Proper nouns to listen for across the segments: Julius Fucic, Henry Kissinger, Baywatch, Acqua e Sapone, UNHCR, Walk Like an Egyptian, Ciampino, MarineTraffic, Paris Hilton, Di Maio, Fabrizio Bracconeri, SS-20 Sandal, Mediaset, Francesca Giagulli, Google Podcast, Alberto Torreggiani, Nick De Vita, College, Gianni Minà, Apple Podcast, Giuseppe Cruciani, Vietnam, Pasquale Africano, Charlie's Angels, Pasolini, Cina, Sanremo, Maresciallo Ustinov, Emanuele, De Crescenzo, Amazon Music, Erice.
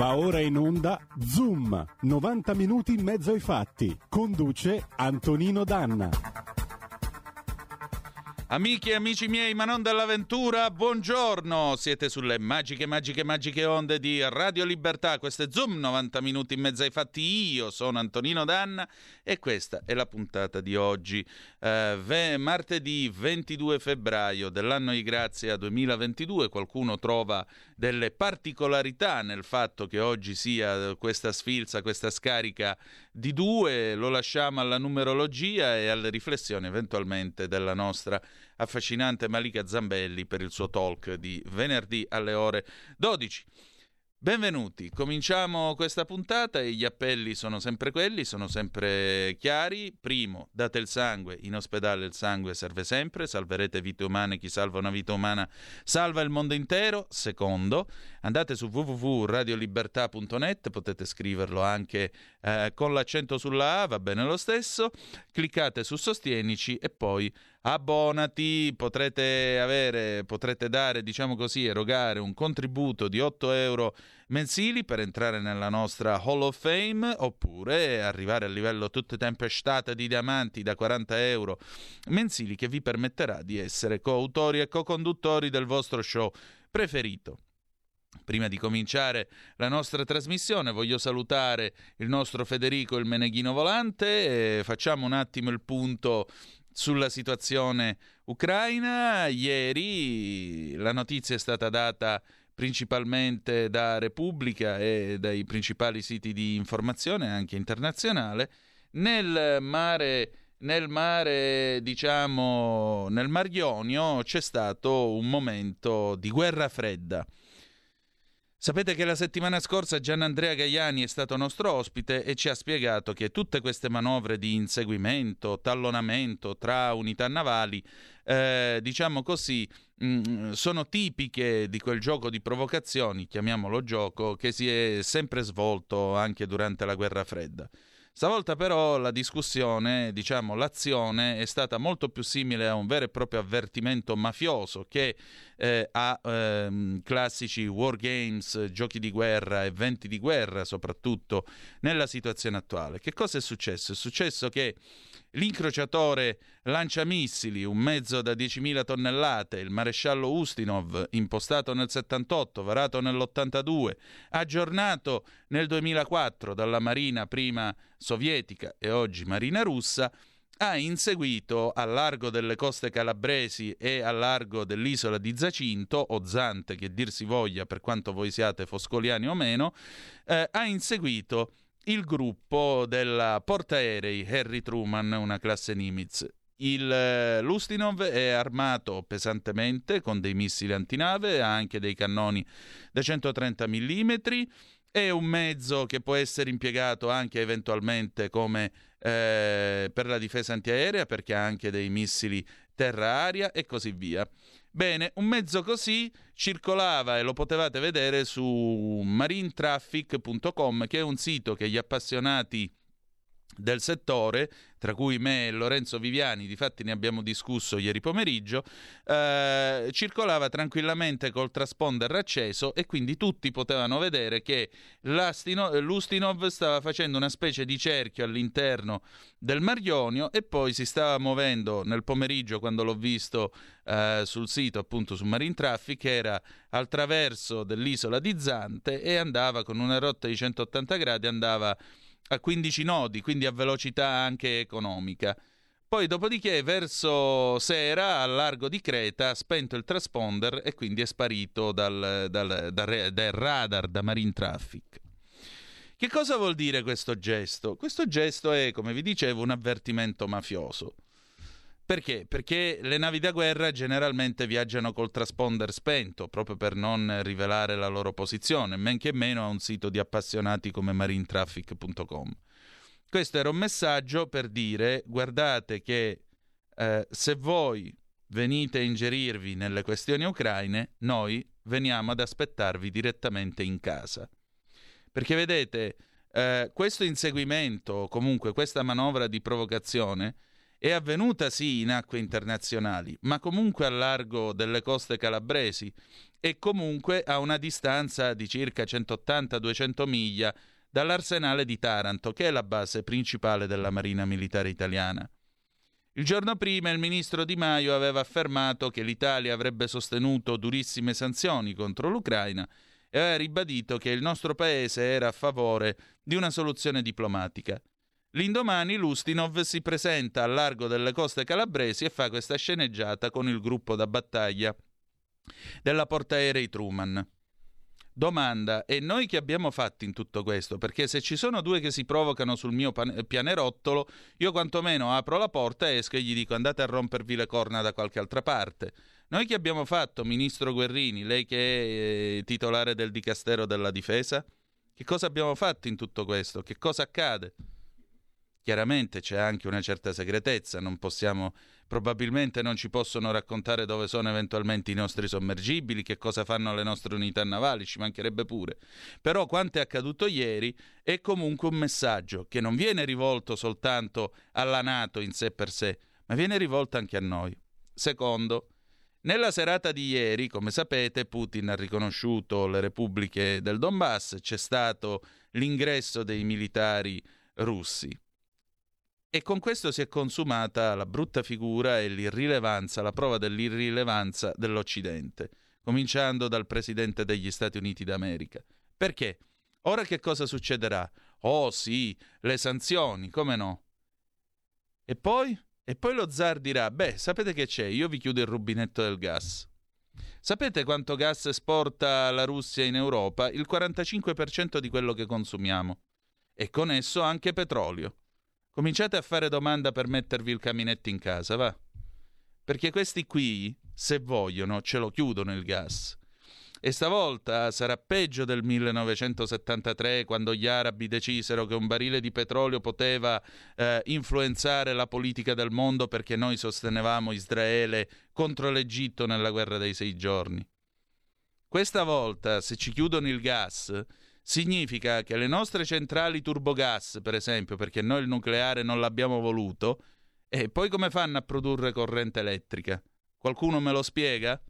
Va ora in onda Zoom, 90 minuti in mezzo ai fatti. Conduce Antonino Danna. Amiche e amici miei, ma non dell'avventura, buongiorno! Siete sulle magiche onde di Radio Libertà. Questo è Zoom, 90 minuti in mezzo ai fatti. Io sono Antonino Danna e questa è la puntata di oggi, martedì 22 febbraio dell'anno di grazia 2022. Qualcuno trova delle particolarità nel fatto che oggi sia questa sfilza, questa scarica di due. Lo lasciamo alla numerologia e alle riflessioni eventualmente della nostra affascinante Malika Zambelli per il suo talk di venerdì alle ore 12. Benvenuti, cominciamo questa puntata e gli appelli sono sempre quelli, sono sempre chiari. Primo, date il sangue, in ospedale il sangue serve sempre, salverete vite umane, chi salva una vita umana salva il mondo intero. Secondo, andate su www.radiolibertà.net, potete scriverlo anche con l'accento sulla A, va bene lo stesso, cliccate su sostienici e poi abbonati, potrete dare, diciamo così, erogare un contributo di 8 euro mensili per entrare nella nostra Hall of Fame, oppure arrivare al livello tutte tempestate di diamanti da 40 euro mensili, che vi permetterà di essere coautori e co-conduttori del vostro show preferito. Prima di cominciare la nostra trasmissione voglio salutare il nostro Federico il Meneghino Volante e facciamo un attimo il punto sulla situazione ucraina. Ieri la notizia è stata data principalmente da Repubblica e dai principali siti di informazione anche internazionale. Nel Mar Ionio c'è stato un momento di guerra fredda. Sapete che la settimana scorsa Gianandrea Gaiani è stato nostro ospite e ci ha spiegato che tutte queste manovre di inseguimento, tallonamento tra unità navali, diciamo così, sono tipiche di quel gioco di provocazioni, chiamiamolo gioco, che si è sempre svolto anche durante la Guerra Fredda. Stavolta però la discussione, diciamo l'azione, è stata molto più simile a un vero e proprio avvertimento mafioso che a classici war games, giochi di guerra, eventi di guerra, soprattutto nella situazione attuale. Che cosa è successo? È successo che l'incrociatore lanciamissili, un mezzo da 10.000 tonnellate, il maresciallo Ustinov, impostato nel 78, varato nell'82, aggiornato nel 2004 dalla Marina prima sovietica e oggi Marina russa, ha inseguito al largo delle coste calabresi e al largo dell'isola di Zacinto, o Zante che dir si voglia per quanto voi siate foscoliani o meno, ha inseguito il gruppo della portaerei Harry Truman, una classe Nimitz. L'Ustinov è armato pesantemente con dei missili antinave, ha anche dei cannoni da 130 mm, è un mezzo che può essere impiegato anche eventualmente come per la difesa antiaerea, perché ha anche dei missili terra-aria e così via. Bene, un mezzo così circolava e lo potevate vedere su MarineTraffic.com, che è un sito che gli appassionati del settore, tra cui me e Lorenzo Viviani, difatti ne abbiamo discusso ieri pomeriggio, circolava tranquillamente col trasponder acceso e quindi tutti potevano vedere che l'Ustinov stava facendo una specie di cerchio all'interno del Mar Ionio e poi si stava muovendo nel pomeriggio, quando l'ho visto sul sito, appunto su Marine Traffic, era al traverso dell'isola di Zante e andava con una rotta di 180 gradi, andava a 15 nodi, quindi a velocità anche economica. Poi dopodiché verso sera, al largo di Creta, ha spento il trasponder e quindi è sparito dal radar, da Marine Traffic. Che cosa vuol dire questo gesto? Questo gesto è, come vi dicevo, un avvertimento mafioso. Perché? Perché le navi da guerra generalmente viaggiano col trasponder spento, proprio per non rivelare la loro posizione, men che meno a un sito di appassionati come marinetraffic.com. Questo era un messaggio per dire: guardate che se voi venite a ingerirvi nelle questioni ucraine, noi veniamo ad aspettarvi direttamente in casa. Perché vedete, questo inseguimento, comunque questa manovra di provocazione, è avvenuta sì in acque internazionali, ma comunque al largo delle coste calabresi e comunque a una distanza di circa 180-200 miglia dall'arsenale di Taranto, che è la base principale della Marina Militare Italiana. Il giorno prima il ministro Di Maio aveva affermato che l'Italia avrebbe sostenuto durissime sanzioni contro l'Ucraina e aveva ribadito che il nostro paese era a favore di una soluzione diplomatica. L'indomani l'Ustinov si presenta al largo delle coste calabresi e fa questa sceneggiata con il gruppo da battaglia della portaerei Truman. Domanda: e noi che abbiamo fatto in tutto questo? Perché se ci sono due che si provocano sul mio pianerottolo, io quantomeno apro la porta, esco e gli dico: andate a rompervi le corna da qualche altra parte. Noi che abbiamo fatto, ministro Guerrini, lei che è titolare del Dicastero della Difesa? Che cosa abbiamo fatto in tutto questo? Che cosa accade? Chiaramente c'è anche una certa segretezza, non possiamo, probabilmente non ci possono raccontare dove sono eventualmente i nostri sommergibili, che cosa fanno le nostre unità navali, ci mancherebbe pure. Però quanto è accaduto ieri è comunque un messaggio che non viene rivolto soltanto alla NATO in sé per sé, ma viene rivolto anche a noi. Secondo, nella serata di ieri, come sapete, Putin ha riconosciuto le repubbliche del Donbass, c'è stato l'ingresso dei militari russi. E con questo si è consumata la brutta figura e l'irrilevanza, la prova dell'irrilevanza dell'Occidente, cominciando dal presidente degli Stati Uniti d'America. Perché? Ora che cosa succederà? Oh sì, le sanzioni, come no? E poi? E poi lo zar dirà: beh, sapete che c'è? Io vi chiudo il rubinetto del gas. Sapete quanto gas esporta la Russia in Europa? Il 45% di quello che consumiamo. E con esso anche petrolio. Cominciate a fare domanda per mettervi il caminetto in casa, va? Perché questi qui, se vogliono, ce lo chiudono il gas. E stavolta sarà peggio del 1973, quando gli arabi decisero che un barile di petrolio poteva influenzare la politica del mondo perché noi sostenevamo Israele contro l'Egitto nella guerra dei 6 giorni. Questa volta, se ci chiudono il gas, significa che le nostre centrali turbogas, per esempio, perché noi il nucleare non l'abbiamo voluto, e poi come fanno a produrre corrente elettrica? Qualcuno me lo spiega?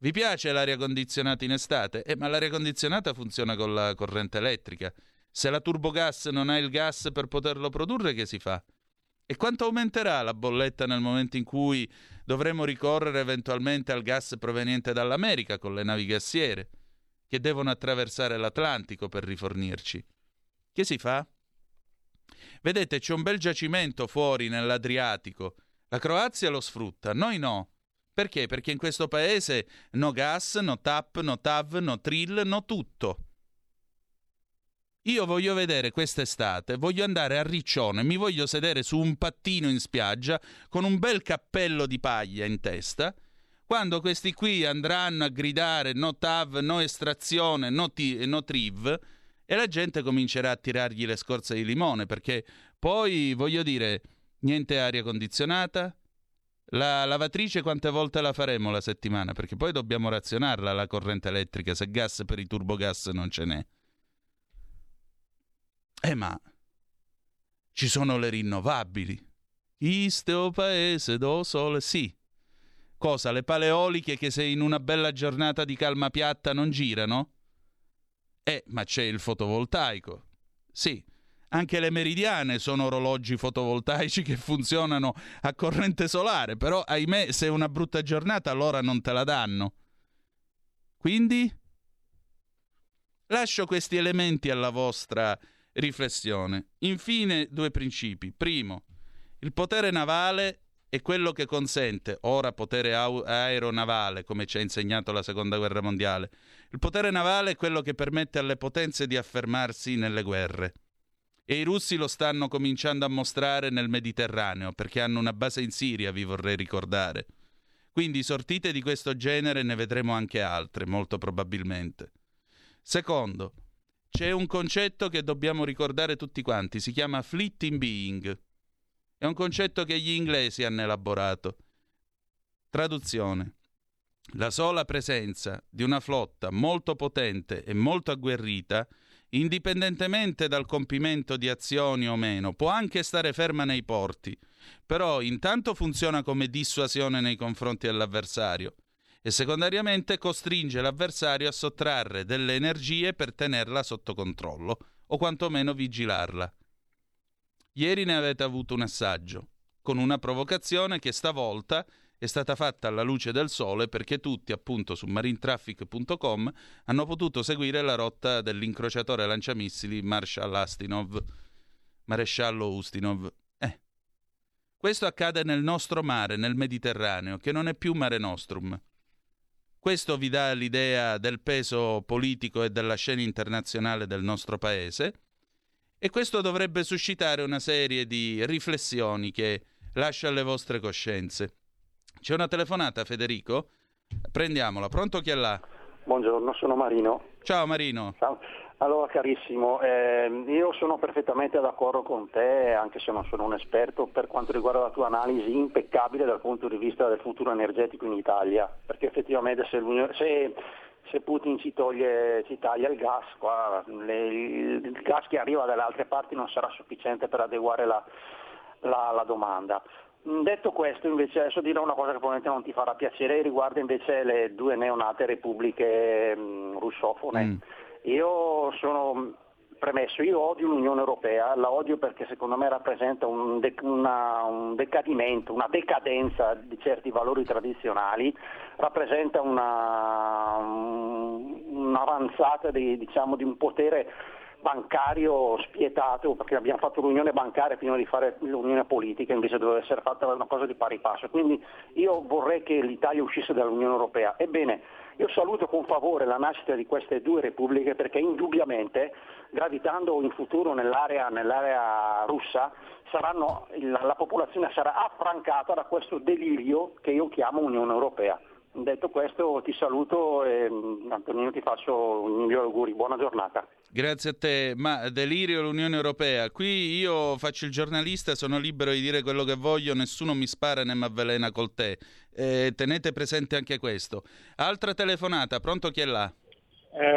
Vi piace l'aria condizionata in estate? Ma l'aria condizionata funziona con la corrente elettrica. Se la turbogas non ha il gas per poterlo produrre, che si fa? E quanto aumenterà la bolletta nel momento in cui dovremo ricorrere eventualmente al gas proveniente dall'America con le navi gassiere, che devono attraversare l'Atlantico per rifornirci? Che si fa? Vedete, c'è un bel giacimento fuori nell'Adriatico. La Croazia lo sfrutta, noi no. Perché? Perché in questo paese no gas, no TAP, no TAV, no TRIL, no tutto. Io voglio vedere quest'estate, voglio andare a Riccione, mi voglio sedere su un pattino in spiaggia con un bel cappello di paglia in testa, quando questi qui andranno a gridare no TAV, no estrazione, no TRIV, e la gente comincerà a tirargli le scorze di limone, perché poi, voglio dire, niente aria condizionata, la lavatrice quante volte la faremo la settimana? Perché poi dobbiamo razionarla la corrente elettrica, se gas per i turbogas non ce n'è. Ma ci sono le rinnovabili. Isteo paese do sole, sì. Cosa, le paleoliche che se in una bella giornata di calma piatta non girano? Ma c'è il fotovoltaico. Sì, anche le meridiane sono orologi fotovoltaici che funzionano a corrente solare, però ahimè se è una brutta giornata allora non te la danno. Quindi lascio questi elementi alla vostra riflessione. Infine 2 principi. Primo, il potere navale è quello che consente, ora potere aeronavale, come ci ha insegnato la Seconda Guerra Mondiale. Il potere navale è quello che permette alle potenze di affermarsi nelle guerre. E i russi lo stanno cominciando a mostrare nel Mediterraneo, perché hanno una base in Siria, vi vorrei ricordare. Quindi sortite di questo genere ne vedremo anche altre, molto probabilmente. Secondo, c'è un concetto che dobbiamo ricordare tutti quanti, si chiama fleeting being. È un concetto che gli inglesi hanno elaborato. Traduzione: la sola presenza di una flotta molto potente e molto agguerrita indipendentemente dal compimento di azioni o meno, può anche stare ferma nei porti, però intanto funziona come dissuasione nei confronti dell'avversario e secondariamente costringe l'avversario a sottrarre delle energie per tenerla sotto controllo o quantomeno vigilarla. Ieri ne avete avuto un assaggio, con una provocazione che stavolta è stata fatta alla luce del sole perché tutti, appunto, su MarineTraffic.com hanno potuto seguire la rotta dell'incrociatore lanciamissili Maresciallo Ustinov. Questo accade nel nostro mare, nel Mediterraneo, che non è più Mare Nostrum. Questo vi dà l'idea del peso politico e della scena internazionale del nostro paese, e questo dovrebbe suscitare una serie di riflessioni che lascio alle vostre coscienze. C'è una telefonata, Federico? Prendiamola. Pronto, chi è là? Buongiorno, sono Marino. Ciao Marino. Ciao. Allora carissimo, io sono perfettamente d'accordo con te, anche se non sono un esperto, per quanto riguarda la tua analisi impeccabile dal punto di vista del futuro energetico in Italia, perché effettivamente se Putin ci taglia il gas, qua, il gas che arriva dalle altre parti non sarà sufficiente per adeguare la domanda. Detto questo, invece, adesso dirò una cosa che probabilmente non ti farà piacere, riguarda invece le due neonate repubbliche russofone. Io sono premesso, io odio l'Unione Europea, la odio perché secondo me rappresenta un decadimento, una decadenza di certi valori tradizionali, rappresenta un'avanzata di un potere bancario spietato, perché abbiamo fatto l'unione bancaria prima di fare l'unione politica, invece doveva essere fatta una cosa di pari passo. Quindi io vorrei che l'Italia uscisse dall'Unione Europea. Ebbene, io saluto con favore la nascita di queste due repubbliche, perché indubbiamente, gravitando in futuro nell'area russa, la popolazione sarà affrancata da questo delirio che io chiamo Unione Europea. Detto questo, ti saluto e Antonino ti faccio i migliori auguri, buona giornata. Grazie a te. Ma delirio l'Unione Europea, qui io faccio il giornalista, sono libero di dire quello che voglio, nessuno mi spara né mi avvelena col tè, tenete presente anche questo. Altra telefonata, pronto, chi è là?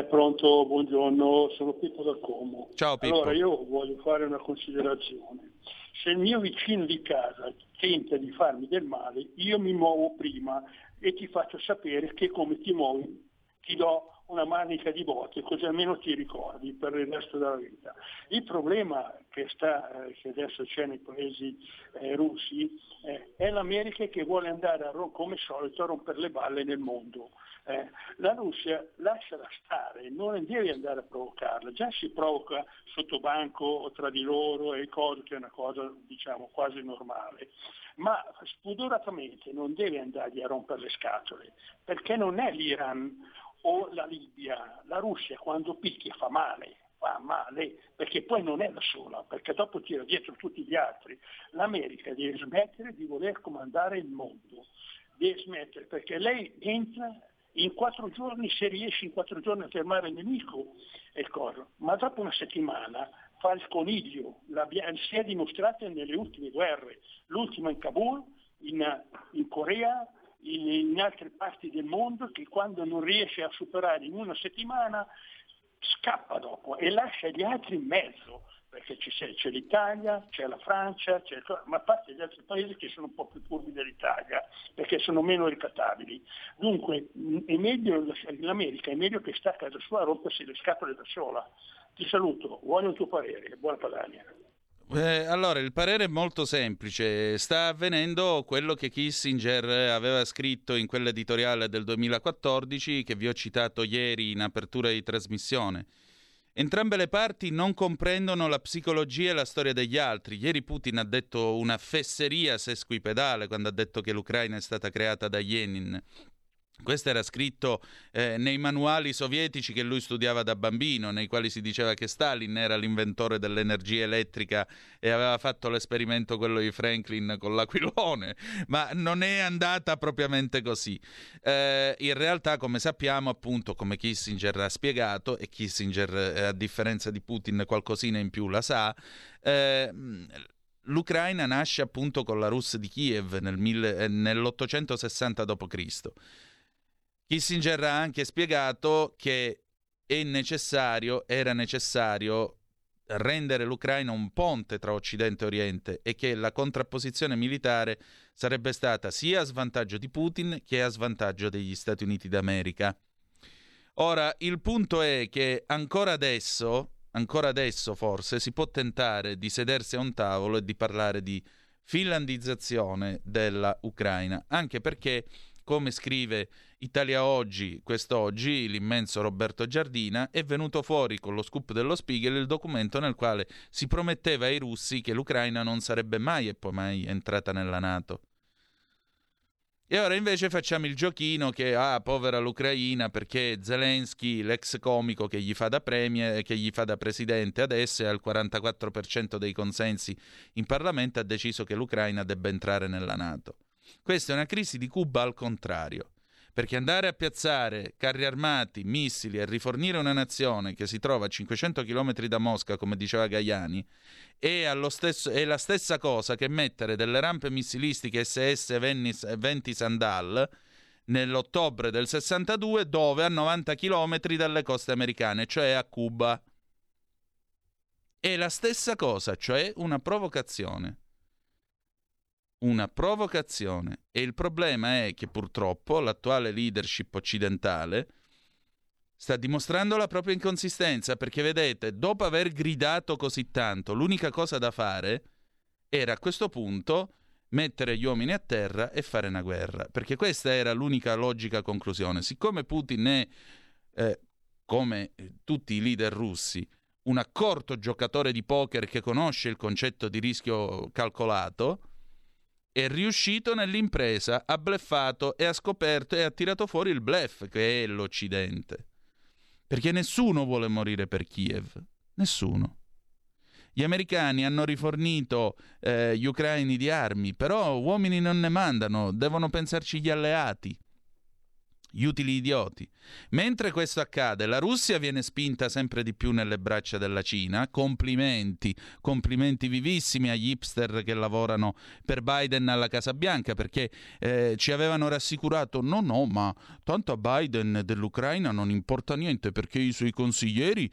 Pronto, buongiorno, sono Pippo da Como. Ciao Pippo. Allora io voglio fare una considerazione. Se il mio vicino di casa tenta di farmi del male, io mi muovo prima e ti faccio sapere che come ti muovi, ti do una manica di botte, così almeno ti ricordi per il resto della vita. Il problema che adesso c'è nei paesi russi è l'America che vuole andare come solito a rompere le balle nel mondo. La Russia lasciala stare, non devi andare a provocarla, già si provoca sotto banco o tra di loro e cose, che è una cosa diciamo quasi normale, ma spudoratamente non devi andare a rompere le scatole, perché non è l'Iran o la Libia, la Russia quando picchia fa male, perché poi non è la sola, perché dopo tira dietro tutti gli altri. L'America deve smettere di voler comandare il mondo, deve smettere, perché lei entra in 4 giorni, se riesce in 4 giorni a fermare il nemico è il corno, ma dopo una settimana fa il coniglio, si è dimostrata nelle ultime guerre, l'ultima in Kabul, in Corea, in altre parti del mondo, che quando non riesce a superare in una settimana scappa dopo e lascia gli altri in mezzo, perché c'è l'Italia, c'è la Francia, ma a parte gli altri paesi che sono un po' più furbi dell'Italia, perché sono meno ricattabili. Dunque è meglio l'America, è meglio che sta a casa sua a rompersi le scatole da sola. Ti saluto, voglio il tuo parere, buona padania. Allora, il parere è molto semplice. Sta avvenendo quello che Kissinger aveva scritto in quell'editoriale del 2014 che vi ho citato ieri in apertura di trasmissione. Entrambe le parti non comprendono la psicologia e la storia degli altri. Ieri Putin ha detto una fesseria sesquipedale quando ha detto che l'Ucraina è stata creata da Lenin. Questo era scritto nei manuali sovietici che lui studiava da bambino, nei quali si diceva che Stalin era l'inventore dell'energia elettrica e aveva fatto l'esperimento quello di Franklin con l'aquilone, ma non è andata propriamente così. In realtà, come sappiamo, appunto, come Kissinger ha spiegato, e Kissinger, a differenza di Putin, qualcosina in più la sa, l'Ucraina nasce appunto con la Rus di Kiev nell'860 d.C., Kissinger ha anche spiegato che era necessario rendere l'Ucraina un ponte tra Occidente e Oriente e che la contrapposizione militare sarebbe stata sia a svantaggio di Putin che a svantaggio degli Stati Uniti d'America. Ora, il punto è che ancora adesso forse si può tentare di sedersi a un tavolo e di parlare di finlandizzazione della Ucraina, anche perché, come scrive Italia Oggi, quest'oggi, l'immenso Roberto Giardina, è venuto fuori con lo scoop dello Spiegel il documento nel quale si prometteva ai russi che l'Ucraina non sarebbe mai e poi mai entrata nella NATO. E ora invece facciamo il giochino che, povera l'Ucraina, perché Zelensky, l'ex comico che gli fa da premier, che gli fa da presidente adesso, e al 44% dei consensi in Parlamento, ha deciso che l'Ucraina debba entrare nella NATO. Questa è una crisi di Cuba al contrario, perché andare a piazzare carri armati, missili e rifornire una nazione che si trova a 500 km da Mosca, come diceva Gaiani, è la stessa cosa che mettere delle rampe missilistiche SS-20 Sandal nell'ottobre del 62 dove a 90 km dalle coste americane, cioè a Cuba. È la stessa cosa, cioè una provocazione. Una provocazione. E il problema è che purtroppo l'attuale leadership occidentale sta dimostrando la propria inconsistenza, perché vedete, dopo aver gridato così tanto, l'unica cosa da fare era a questo punto mettere gli uomini a terra e fare una guerra, perché questa era l'unica logica conclusione. Siccome Putin è, come tutti i leader russi, un accorto giocatore di poker che conosce il concetto di rischio calcolato, è riuscito nell'impresa, ha bleffato e ha scoperto e ha tirato fuori il bluff che è l'Occidente, perché nessuno vuole morire per Kiev, nessuno. Gli americani hanno rifornito gli ucraini di armi, però uomini non ne mandano, devono pensarci gli alleati, gli utili idioti. Mentre questo accade, la Russia viene spinta sempre di più nelle braccia della Cina. Complimenti vivissimi agli hipster che lavorano per Biden alla Casa Bianca, perché ci avevano rassicurato no, ma tanto a Biden dell'Ucraina non importa niente, perché i suoi consiglieri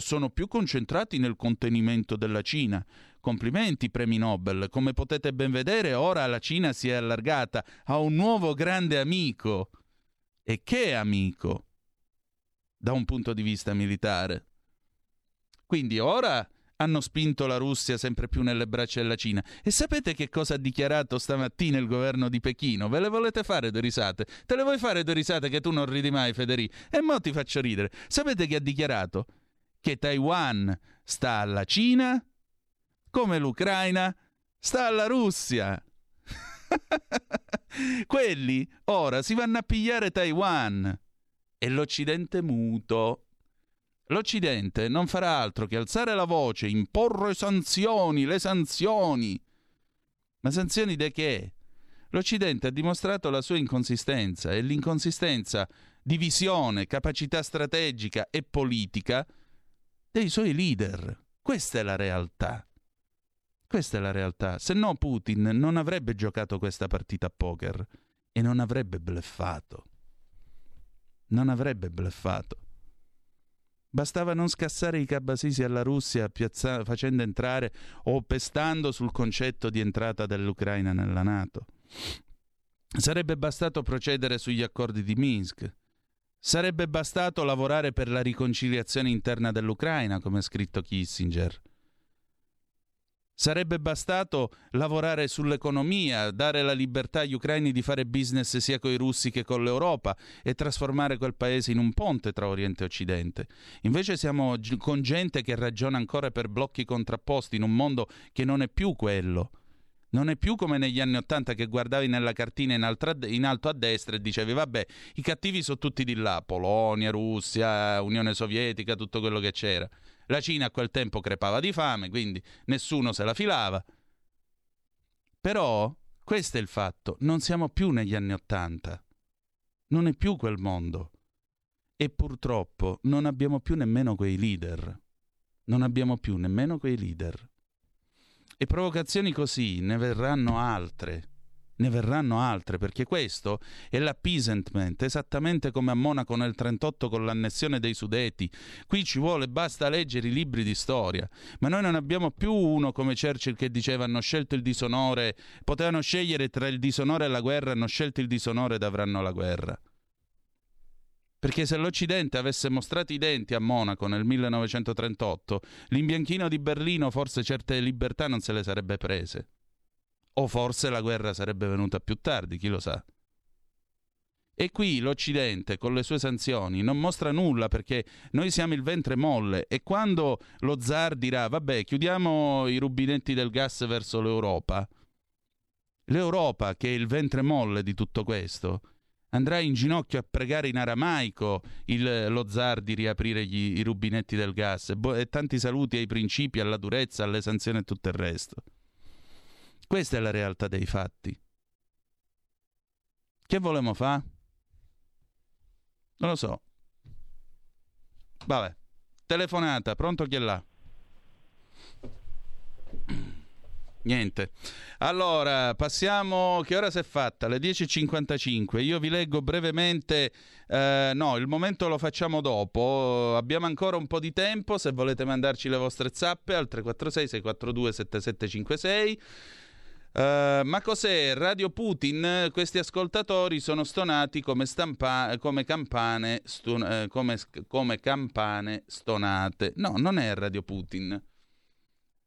sono più concentrati nel contenimento della Cina. Complimenti, premi Nobel. Come potete ben vedere, ora la Cina si è allargata, ha un nuovo grande amico. E che amico, da un punto di vista militare. Quindi ora hanno spinto la Russia sempre più nelle braccia della Cina. E sapete che cosa ha dichiarato stamattina il governo di Pechino? Ve le volete fare due risate? Te le vuoi fare due risate che tu non ridi mai, Federico? E mo' ti faccio ridere. Sapete che ha dichiarato? Che Taiwan sta alla Cina come l'Ucraina sta alla Russia. Quelli ora si vanno a pigliare Taiwan e l'Occidente muto. L'Occidente non farà altro che alzare la voce, imporre sanzioni, le sanzioni. Ma sanzioni da che? L'Occidente ha dimostrato la sua inconsistenza, e l'inconsistenza di visione, capacità strategica e politica dei suoi leader. Questa è la realtà. Questa è la realtà, se no Putin non avrebbe giocato questa partita a poker e non avrebbe bleffato. Bastava non scassare i cabasisi alla Russia facendo entrare o pestando sul concetto di entrata dell'Ucraina nella NATO. Sarebbe bastato procedere sugli accordi di Minsk. Sarebbe bastato lavorare per la riconciliazione interna dell'Ucraina, come ha scritto Kissinger. Sarebbe bastato lavorare sull'economia, dare la libertà agli ucraini di fare business sia coi russi che con l'Europa e trasformare quel paese in un ponte tra Oriente e Occidente. Invece siamo con gente che ragiona ancora per blocchi contrapposti in un mondo che non è più quello. Non è più come negli anni '80 che guardavi nella cartina in alto a destra e dicevi vabbè, i cattivi sono tutti di là, Polonia, Russia, Unione Sovietica, tutto quello che c'era. La Cina a quel tempo crepava di fame, quindi nessuno se la filava. Però questo è il fatto, non siamo più negli anni '80, non è più quel mondo e purtroppo non abbiamo più nemmeno quei leader, E provocazioni così ne verranno altre, ne verranno altre, perché questo è l'appeasement, esattamente come a Monaco nel 1938 con l'annessione dei Sudeti. Qui ci vuole, basta leggere i libri di storia, ma noi non abbiamo più uno come Churchill che diceva hanno scelto il disonore, potevano scegliere tra il disonore e la guerra, hanno scelto il disonore ed avranno la guerra. Perché se l'Occidente avesse mostrato i denti a Monaco nel 1938, l'imbianchino di Berlino forse certe libertà non se le sarebbe prese. O forse la guerra sarebbe venuta più tardi, chi lo sa. E qui l'Occidente, con le sue sanzioni, non mostra nulla, perché noi siamo il ventre molle, e quando lo zar dirà «Vabbè, chiudiamo i rubinetti del gas verso l'Europa», l'Europa, che è il ventre molle di tutto questo, andrà in ginocchio a pregare in aramaico lo zar di riaprire i rubinetti del gas, e tanti saluti ai principi, alla durezza, alle sanzioni e tutto il resto. Questa è la realtà dei fatti. Che volemo fa? Non lo so. Vabbè, telefonata, pronto, chi è là? Niente. Allora, passiamo... Che ora si è fatta? Le 10.55. Io vi leggo brevemente... no, il momento lo facciamo dopo. Abbiamo ancora un po' di tempo. Se volete mandarci le vostre zappe al 346-642-7756. Ma cos'è Radio Putin? Questi ascoltatori sono stonati come campane stonate. No, non è Radio Putin.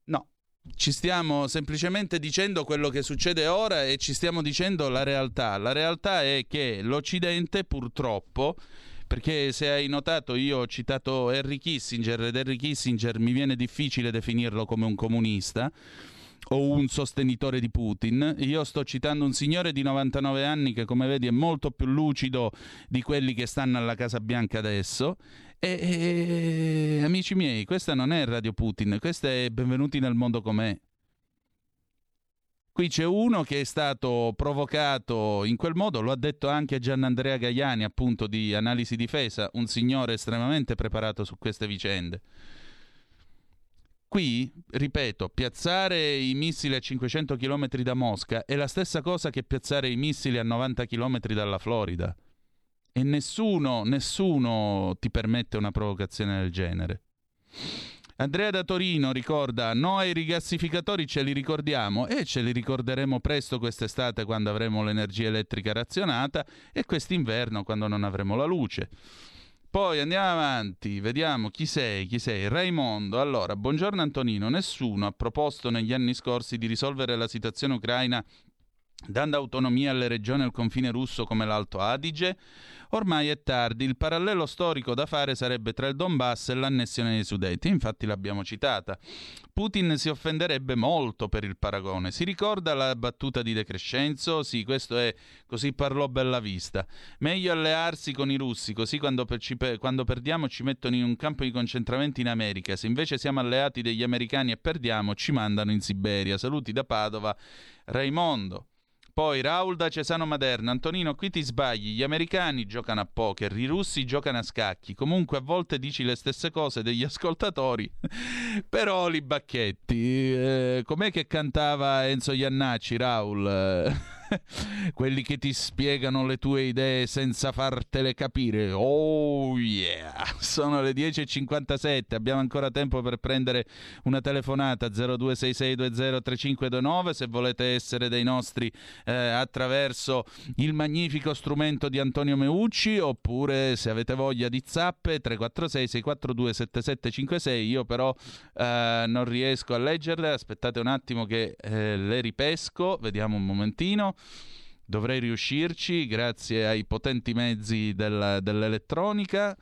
No. Ci stiamo semplicemente dicendo quello che succede ora e ci stiamo dicendo la realtà. La realtà è che l'Occidente, purtroppo, perché se hai notato io ho citato Henry Kissinger, ed Henry Kissinger mi viene difficile definirlo come un comunista o un sostenitore di Putin. Io sto citando un signore di 99 anni che, come vedi, è molto più lucido di quelli che stanno alla Casa Bianca adesso. E amici miei, questa non è Radio Putin, questa è Benvenuti nel mondo com'è. Qui c'è uno che è stato provocato in quel modo, lo ha detto anche Gianandrea Gaiani, appunto, di Analisi Difesa, un signore estremamente preparato su queste vicende. Qui, ripeto, piazzare i missili a 500 km da Mosca è la stessa cosa che piazzare i missili a 90 km dalla Florida. E nessuno ti permette una provocazione del genere. Andrea da Torino ricorda, no ai rigassificatori, ce li ricordiamo e ce li ricorderemo presto quest'estate quando avremo l'energia elettrica razionata e quest'inverno quando non avremo la luce. Poi andiamo avanti, vediamo chi sei, Raimondo. Allora, buongiorno Antonino, nessuno ha proposto negli anni scorsi di risolvere la situazione ucraina dando autonomia alle regioni al confine russo come l'Alto Adige? Ormai è tardi, il parallelo storico da fare sarebbe tra il Donbass e l'annessione dei Sudeti, infatti l'abbiamo citata. Putin si offenderebbe molto per il paragone. Si ricorda la battuta di De Crescenzo? Sì, questo è così parlò Bellavista. Meglio allearsi con i russi, così quando perdiamo ci mettono in un campo di concentramento in America, se invece siamo alleati degli americani e perdiamo ci mandano in Siberia. Saluti da Padova, Raimondo. Poi Raul da Cesano Maderna, Antonino qui ti sbagli, gli americani giocano a poker, i russi giocano a scacchi, comunque a volte dici le stesse cose degli ascoltatori, però li bacchetti. Com'è che cantava Enzo Iannacci, Raul? Quelli che ti spiegano le tue idee senza fartele capire. Oh yeah, sono le 10.57, abbiamo ancora tempo per prendere una telefonata 0266203529 se volete essere dei nostri attraverso il magnifico strumento di Antonio Meucci, oppure se avete voglia di zappe 346 642 7756. Io però non riesco a leggerle, aspettate un attimo che le ripesco, vediamo un momentino. Dovrei riuscirci grazie ai potenti mezzi dell'elettronica.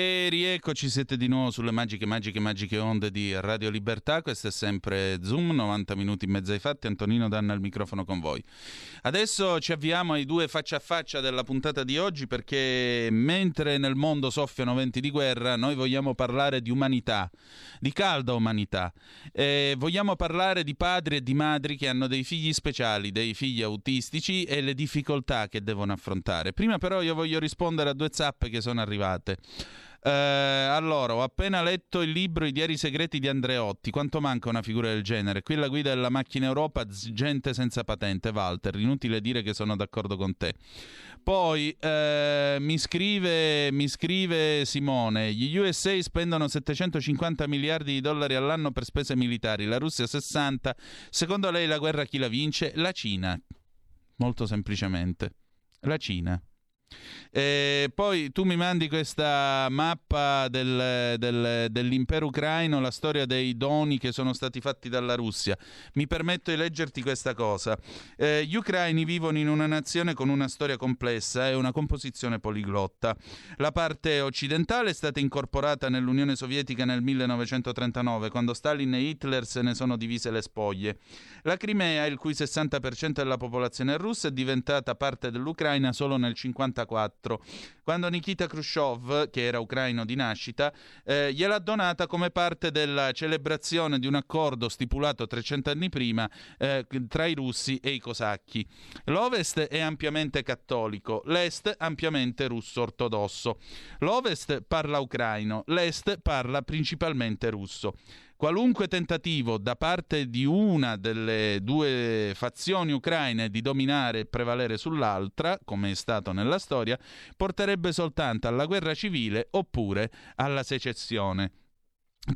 E rieccoci, siete di nuovo sulle magiche onde di Radio Libertà. Questo è sempre Zoom, 90 minuti in mezzo ai fatti. Antonino Danna al microfono con voi. Adesso ci avviamo ai due faccia a faccia della puntata di oggi, perché mentre nel mondo soffiano venti di guerra, noi vogliamo parlare di umanità, di calda umanità. Vogliamo parlare di padri e di madri che hanno dei figli speciali, dei figli autistici e le difficoltà che devono affrontare. Prima però io voglio rispondere a due zappe che sono arrivate. Allora, ho appena letto il libro I diari segreti di Andreotti. Quanto manca una figura del genere? Qui la guida della macchina Europa, gente senza patente. Walter, inutile dire che sono d'accordo con te. Poi mi scrive Simone: gli USA spendono 750 miliardi di dollari all'anno per spese militari, la Russia 60. Secondo lei la guerra chi la vince? La Cina, molto semplicemente, la Cina. E poi tu mi mandi questa mappa dell'impero ucraino, la storia dei doni che sono stati fatti dalla Russia. Mi permetto di leggerti questa cosa. Gli ucraini vivono in una nazione con una storia complessa e una composizione poliglotta. La parte occidentale è stata incorporata nell'Unione Sovietica nel 1939, quando Stalin e Hitler se ne sono divise le spoglie. La Crimea, il cui 60% della popolazione russa, è diventata parte dell'Ucraina solo nel 50%, quando Nikita Khrushchev, che era ucraino di nascita, gliel'ha donata come parte della celebrazione di un accordo stipulato 300 anni prima tra i russi e i cosacchi. L'Ovest è ampiamente cattolico, l'Est ampiamente russo ortodosso. L'Ovest parla ucraino, l'Est parla principalmente russo. Qualunque tentativo da parte di una delle due fazioni ucraine di dominare e prevalere sull'altra, come è stato nella storia, porterebbe soltanto alla guerra civile oppure alla secessione.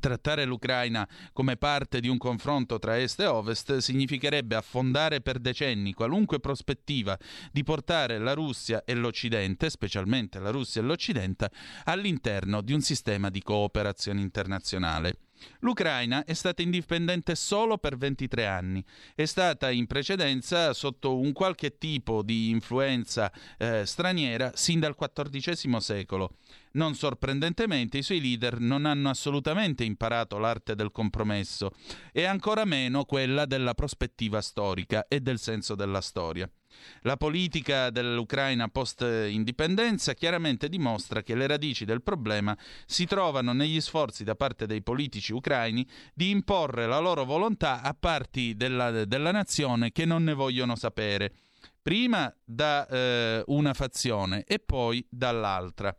Trattare l'Ucraina come parte di un confronto tra est e ovest significherebbe affondare per decenni qualunque prospettiva di portare la Russia e l'Occidente, specialmente la Russia e l'Occidente, all'interno di un sistema di cooperazione internazionale. L'Ucraina è stata indipendente solo per 23 anni, è stata in precedenza sotto un qualche tipo di influenza straniera sin dal XIV secolo. Non sorprendentemente i suoi leader non hanno assolutamente imparato l'arte del compromesso e ancora meno quella della prospettiva storica e del senso della storia. La politica dell'Ucraina post-indipendenza chiaramente dimostra che le radici del problema si trovano negli sforzi da parte dei politici ucraini di imporre la loro volontà a parti della nazione che non ne vogliono sapere, prima da una fazione e poi dall'altra.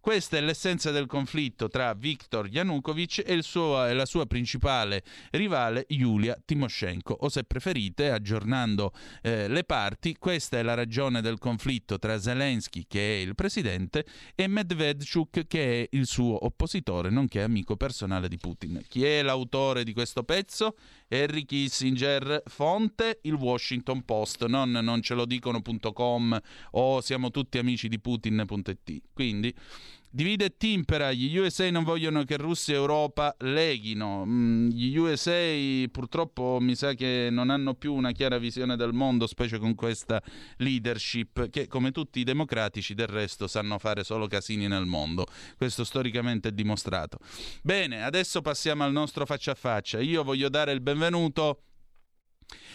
Questa è l'essenza del conflitto tra Viktor Yanukovych e la sua principale rivale Yulia Tymoshenko, o se preferite, aggiornando le parti, questa è la ragione del conflitto tra Zelensky, che è il presidente, e Medvedchuk, che è il suo oppositore, nonché amico personale di Putin. Chi è l'autore di questo pezzo? Henry Kissinger, fonte il Washington Post, non ce lo dicono.com o siamo tutti amici di Putin.it. Quindi divide e timpera, gli USA non vogliono che Russia e Europa leghino. Gli USA purtroppo mi sa che non hanno più una chiara visione del mondo, specie con questa leadership che, come tutti i democratici del resto, sanno fare solo casini nel mondo. Questo storicamente è dimostrato. Bene, adesso passiamo al nostro faccia a faccia. Io voglio dare il benvenuto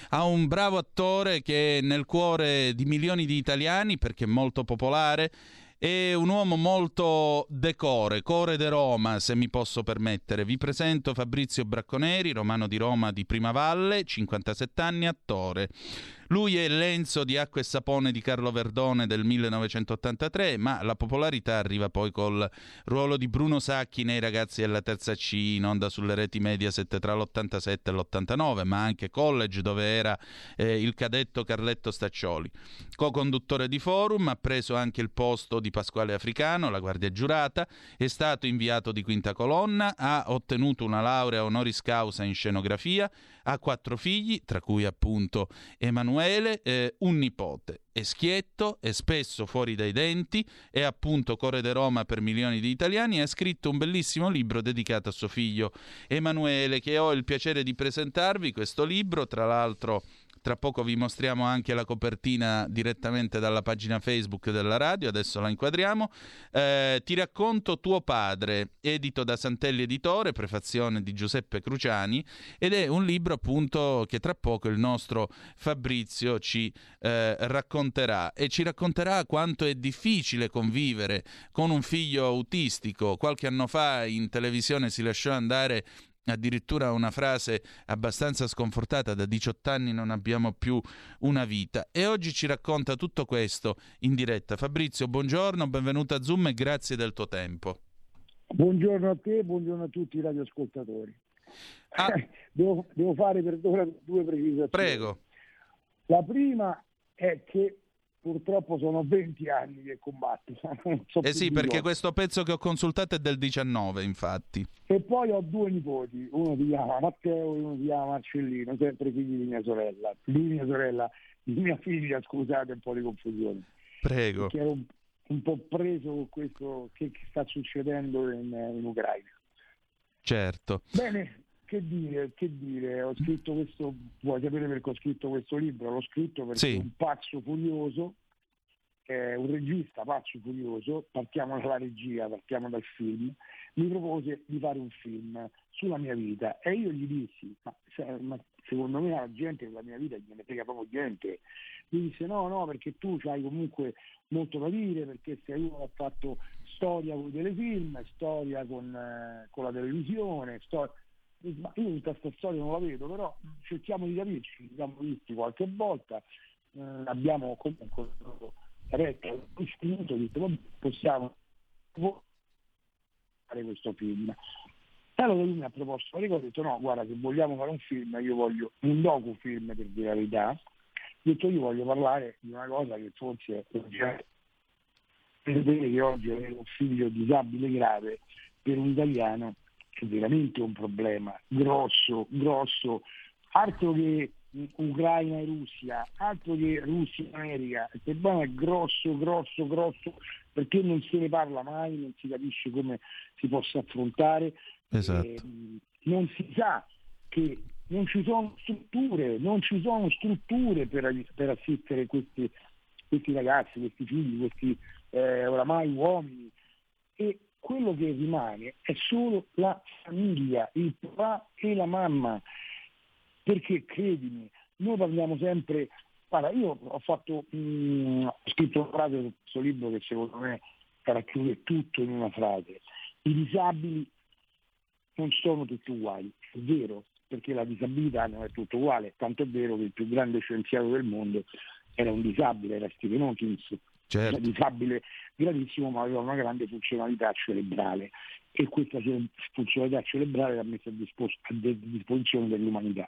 a un bravo attore che è nel cuore di milioni di italiani perché è molto popolare. È un uomo molto decore, core de Roma, se mi posso permettere. Vi presento Fabrizio Bracconeri, romano di Roma di Primavalle, 57 anni, attore. Lui è Lenzo di Acqua e Sapone di Carlo Verdone del 1983, ma la popolarità arriva poi col ruolo di Bruno Sacchi nei Ragazzi della Terza C, in onda sulle reti Mediaset tra l'87 e l'89, ma anche College, dove era il cadetto Carletto Staccioli. Co-conduttore di Forum, ha preso anche il posto di Pasquale Africano, la guardia giurata, è stato inviato di Quinta Colonna, ha ottenuto una laurea honoris causa in scenografia, ha 4 figli, tra cui appunto Emanuele, un nipote. È schietto, è spesso fuori dai denti, è appunto core de Roma per milioni di italiani e ha scritto un bellissimo libro dedicato a suo figlio Emanuele, che ho il piacere di presentarvi. Questo libro, tra l'altro, Tra poco vi mostriamo anche la copertina direttamente dalla pagina Facebook della radio, adesso la inquadriamo. Ti racconto tuo padre, edito da Santelli Editore, prefazione di Giuseppe Cruciani, ed è un libro appunto che tra poco il nostro Fabrizio ci racconterà, e ci racconterà quanto è difficile convivere con un figlio autistico. Qualche anno fa in televisione si lasciò andare addirittura una frase abbastanza sconfortata: da 18 anni non abbiamo più una vita. E oggi ci racconta tutto questo in diretta. Fabrizio, buongiorno, benvenuto a Zoom e grazie del tuo tempo. Buongiorno a te, buongiorno a tutti i radioascoltatori. Devo fare per ora due precisazioni. Prego. La prima è che purtroppo sono 20 anni che combatto. Sì, perché questo pezzo che ho consultato è del 19, infatti. E poi ho due nipoti, uno si chiama Matteo e uno si chiama Marcellino, sempre figli di mia figlia, scusate un po' di confusione. Prego. Che ero un po' preso con questo che sta succedendo in Ucraina. Certo. Bene. Che dire, ho scritto questo, vuoi sapere perché ho scritto questo libro? L'ho scritto perché un pazzo furioso, un regista pazzo furioso, partiamo dalla regia, partiamo dal film, mi propose di fare un film sulla mia vita e io gli dissi, ma secondo me la gente della mia vita gliene frega proprio niente. Mi disse no, perché tu c'hai comunque molto da dire, perché sei uno che ha fatto storia con i telefilm, storia con la televisione, storia... Ma io tutta questa storia non la vedo, però cerchiamo di capirci, ci siamo visti qualche volta, abbiamo comunque retto distinto, detto possiamo fare questo film. Allora lui mi ha proposto, ho detto no, guarda, se vogliamo fare un film, io voglio un docufilm, per dire la verità, ho detto io voglio parlare di una cosa che forse è urgente, vedere che oggi avere un figlio disabile grave per un italiano è veramente un problema grosso, altro che Ucraina e Russia, altro che Russia e America. Il problema è grosso, perché non se ne parla mai, non si capisce come si possa affrontare. Esatto. Non si sa che non ci sono strutture per assistere questi ragazzi, questi figli, questi oramai uomini, e quello che rimane è solo la famiglia, il papà e la mamma, perché credimi, noi parliamo sempre, guarda, io ho scritto una frase su questo libro che secondo me racchiude tutto in una frase: i disabili non sono tutti uguali, è vero, perché la disabilità non è tutto uguale, tanto è vero che il più grande scienziato del mondo era un disabile, era Stephen Hawking. Certo. Era disabile gravissimo, ma aveva una grande funzionalità cerebrale, e questa funzionalità cerebrale l'ha messa a disposizione dell'umanità.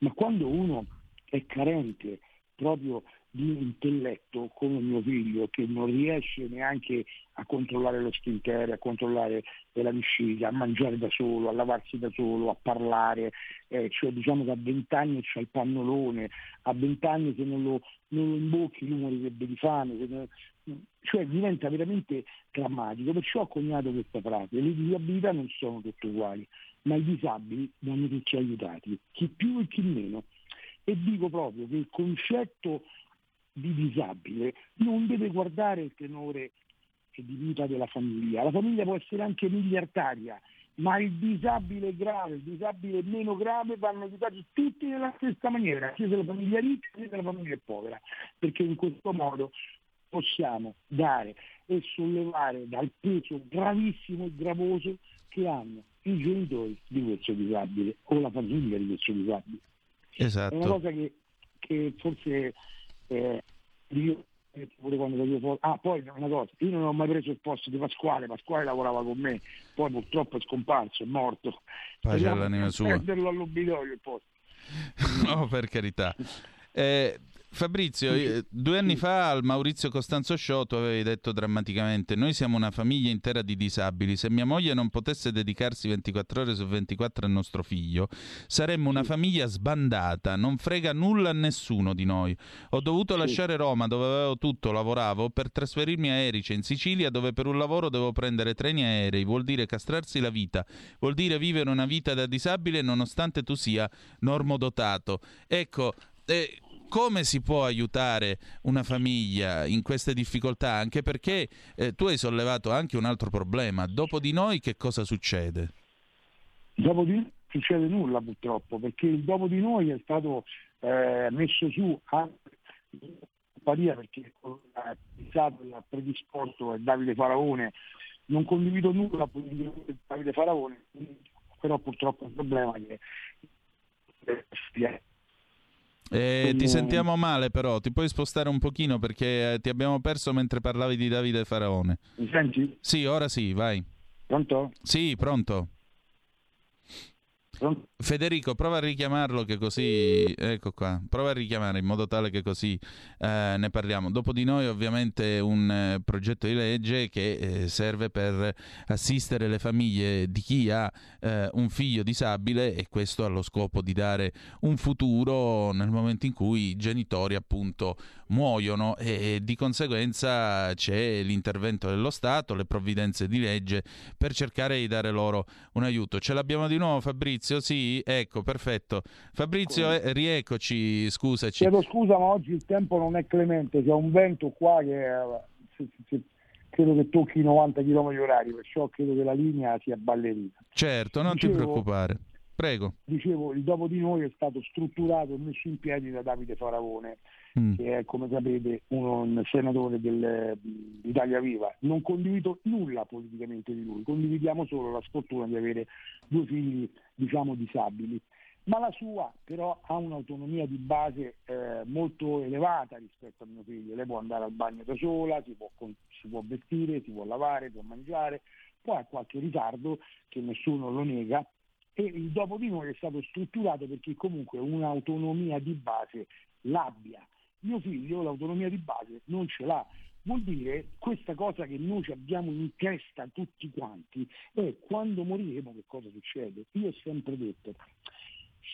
Ma quando uno è carente proprio di intelletto, come mio figlio, che non riesce neanche a controllare lo skincare, a controllare la vescica, a mangiare da solo, a lavarsi da solo, a parlare, cioè diciamo che a 20 anni c'ha il pannolone, a 20 anni se non lo imbocchi lui morirebbe di fame, cioè diventa veramente drammatico. Perciò ho coniato questa frase: le disabilità non sono tutte uguali, ma i disabili vanno tutti aiutati, chi più e chi meno. E dico proprio che il concetto di disabile non deve guardare il tenore di vita della famiglia. La famiglia può essere anche miliardaria, ma il disabile grave, il disabile meno grave vanno aiutati tutti nella stessa maniera, sia della famiglia ricca sia della famiglia povera, perché in questo modo possiamo dare e sollevare dal peso gravissimo e gravoso che hanno i genitori di questo disabile o la famiglia di questo disabile. Esatto. È una cosa che forse io quando poi una cosa, io non ho mai preso il posto di Pasquale lavorava con me, poi purtroppo è scomparso, è morto, pace all'anima sua, perderlo all'obitorio il posto. No, per carità. Fabrizio, 2 anni fa al Maurizio Costanzo Show tu avevi detto drammaticamente: noi siamo una famiglia intera di disabili, se mia moglie non potesse dedicarsi 24 ore su 24 al nostro figlio saremmo una famiglia sbandata, non frega nulla a nessuno di noi. Ho dovuto lasciare Roma, dove avevo tutto, lavoravo, per trasferirmi a Erice in Sicilia, dove per un lavoro devo prendere treni e aerei. Vuol dire castrarsi la vita, vuol dire vivere una vita da disabile nonostante tu sia normodotato. Ecco, come si può aiutare una famiglia in queste difficoltà? Anche perché tu hai sollevato anche un altro problema. Dopo di noi che cosa succede? Dopo di noi succede nulla, purtroppo, perché il dopo di noi è stato messo su anche in compagnia, perché ha pensato, ha predisposto Davide Faraone. Non condivido nulla con Davide Faraone, però purtroppo è un problema che... ti sentiamo male, però ti puoi spostare un pochino perché ti abbiamo perso mentre parlavi di Davide Faraone. Mi senti? Sì, ora sì, vai. Pronto? Sì, pronto. Federico, prova a richiamarlo, che così, ecco qua, prova a richiamare in modo tale che così ne parliamo. Dopo di noi ovviamente un progetto di legge che serve per assistere le famiglie di chi ha un figlio disabile, e questo allo scopo di dare un futuro nel momento in cui i genitori appunto muoiono, e di conseguenza c'è l'intervento dello Stato, le provvidenze di legge per cercare di dare loro un aiuto. Ce l'abbiamo di nuovo Fabrizio? Sì, ecco, perfetto. Fabrizio, rieccoci, scusaci. Chiedo scusa, ma oggi il tempo non è clemente, c'è un vento qua che credo che tocchi 90 km orari, perciò credo che la linea sia ballerina. Certo, non ti preoccupare. Prego. Dicevo, il dopo di noi è stato strutturato e messo in piedi da Davide Faraone, che è, come sapete, un senatore dell'Italia Viva. Non condivido nulla politicamente di lui, condividiamo solo la sfortuna di avere due figli, diciamo, disabili. Ma la sua però ha un'autonomia di base molto elevata rispetto a mio figlio. Lei può andare al bagno da sola, si può vestire, si può lavare, può mangiare, poi ha qualche ritardo che nessuno lo nega. E il dopo di noi è stato strutturato perché comunque un'autonomia di base l'abbia. Mio figlio l'autonomia di base non ce l'ha. Vuol dire questa cosa che noi abbiamo in testa tutti quanti, e quando moriremo che cosa succede? Io ho sempre detto,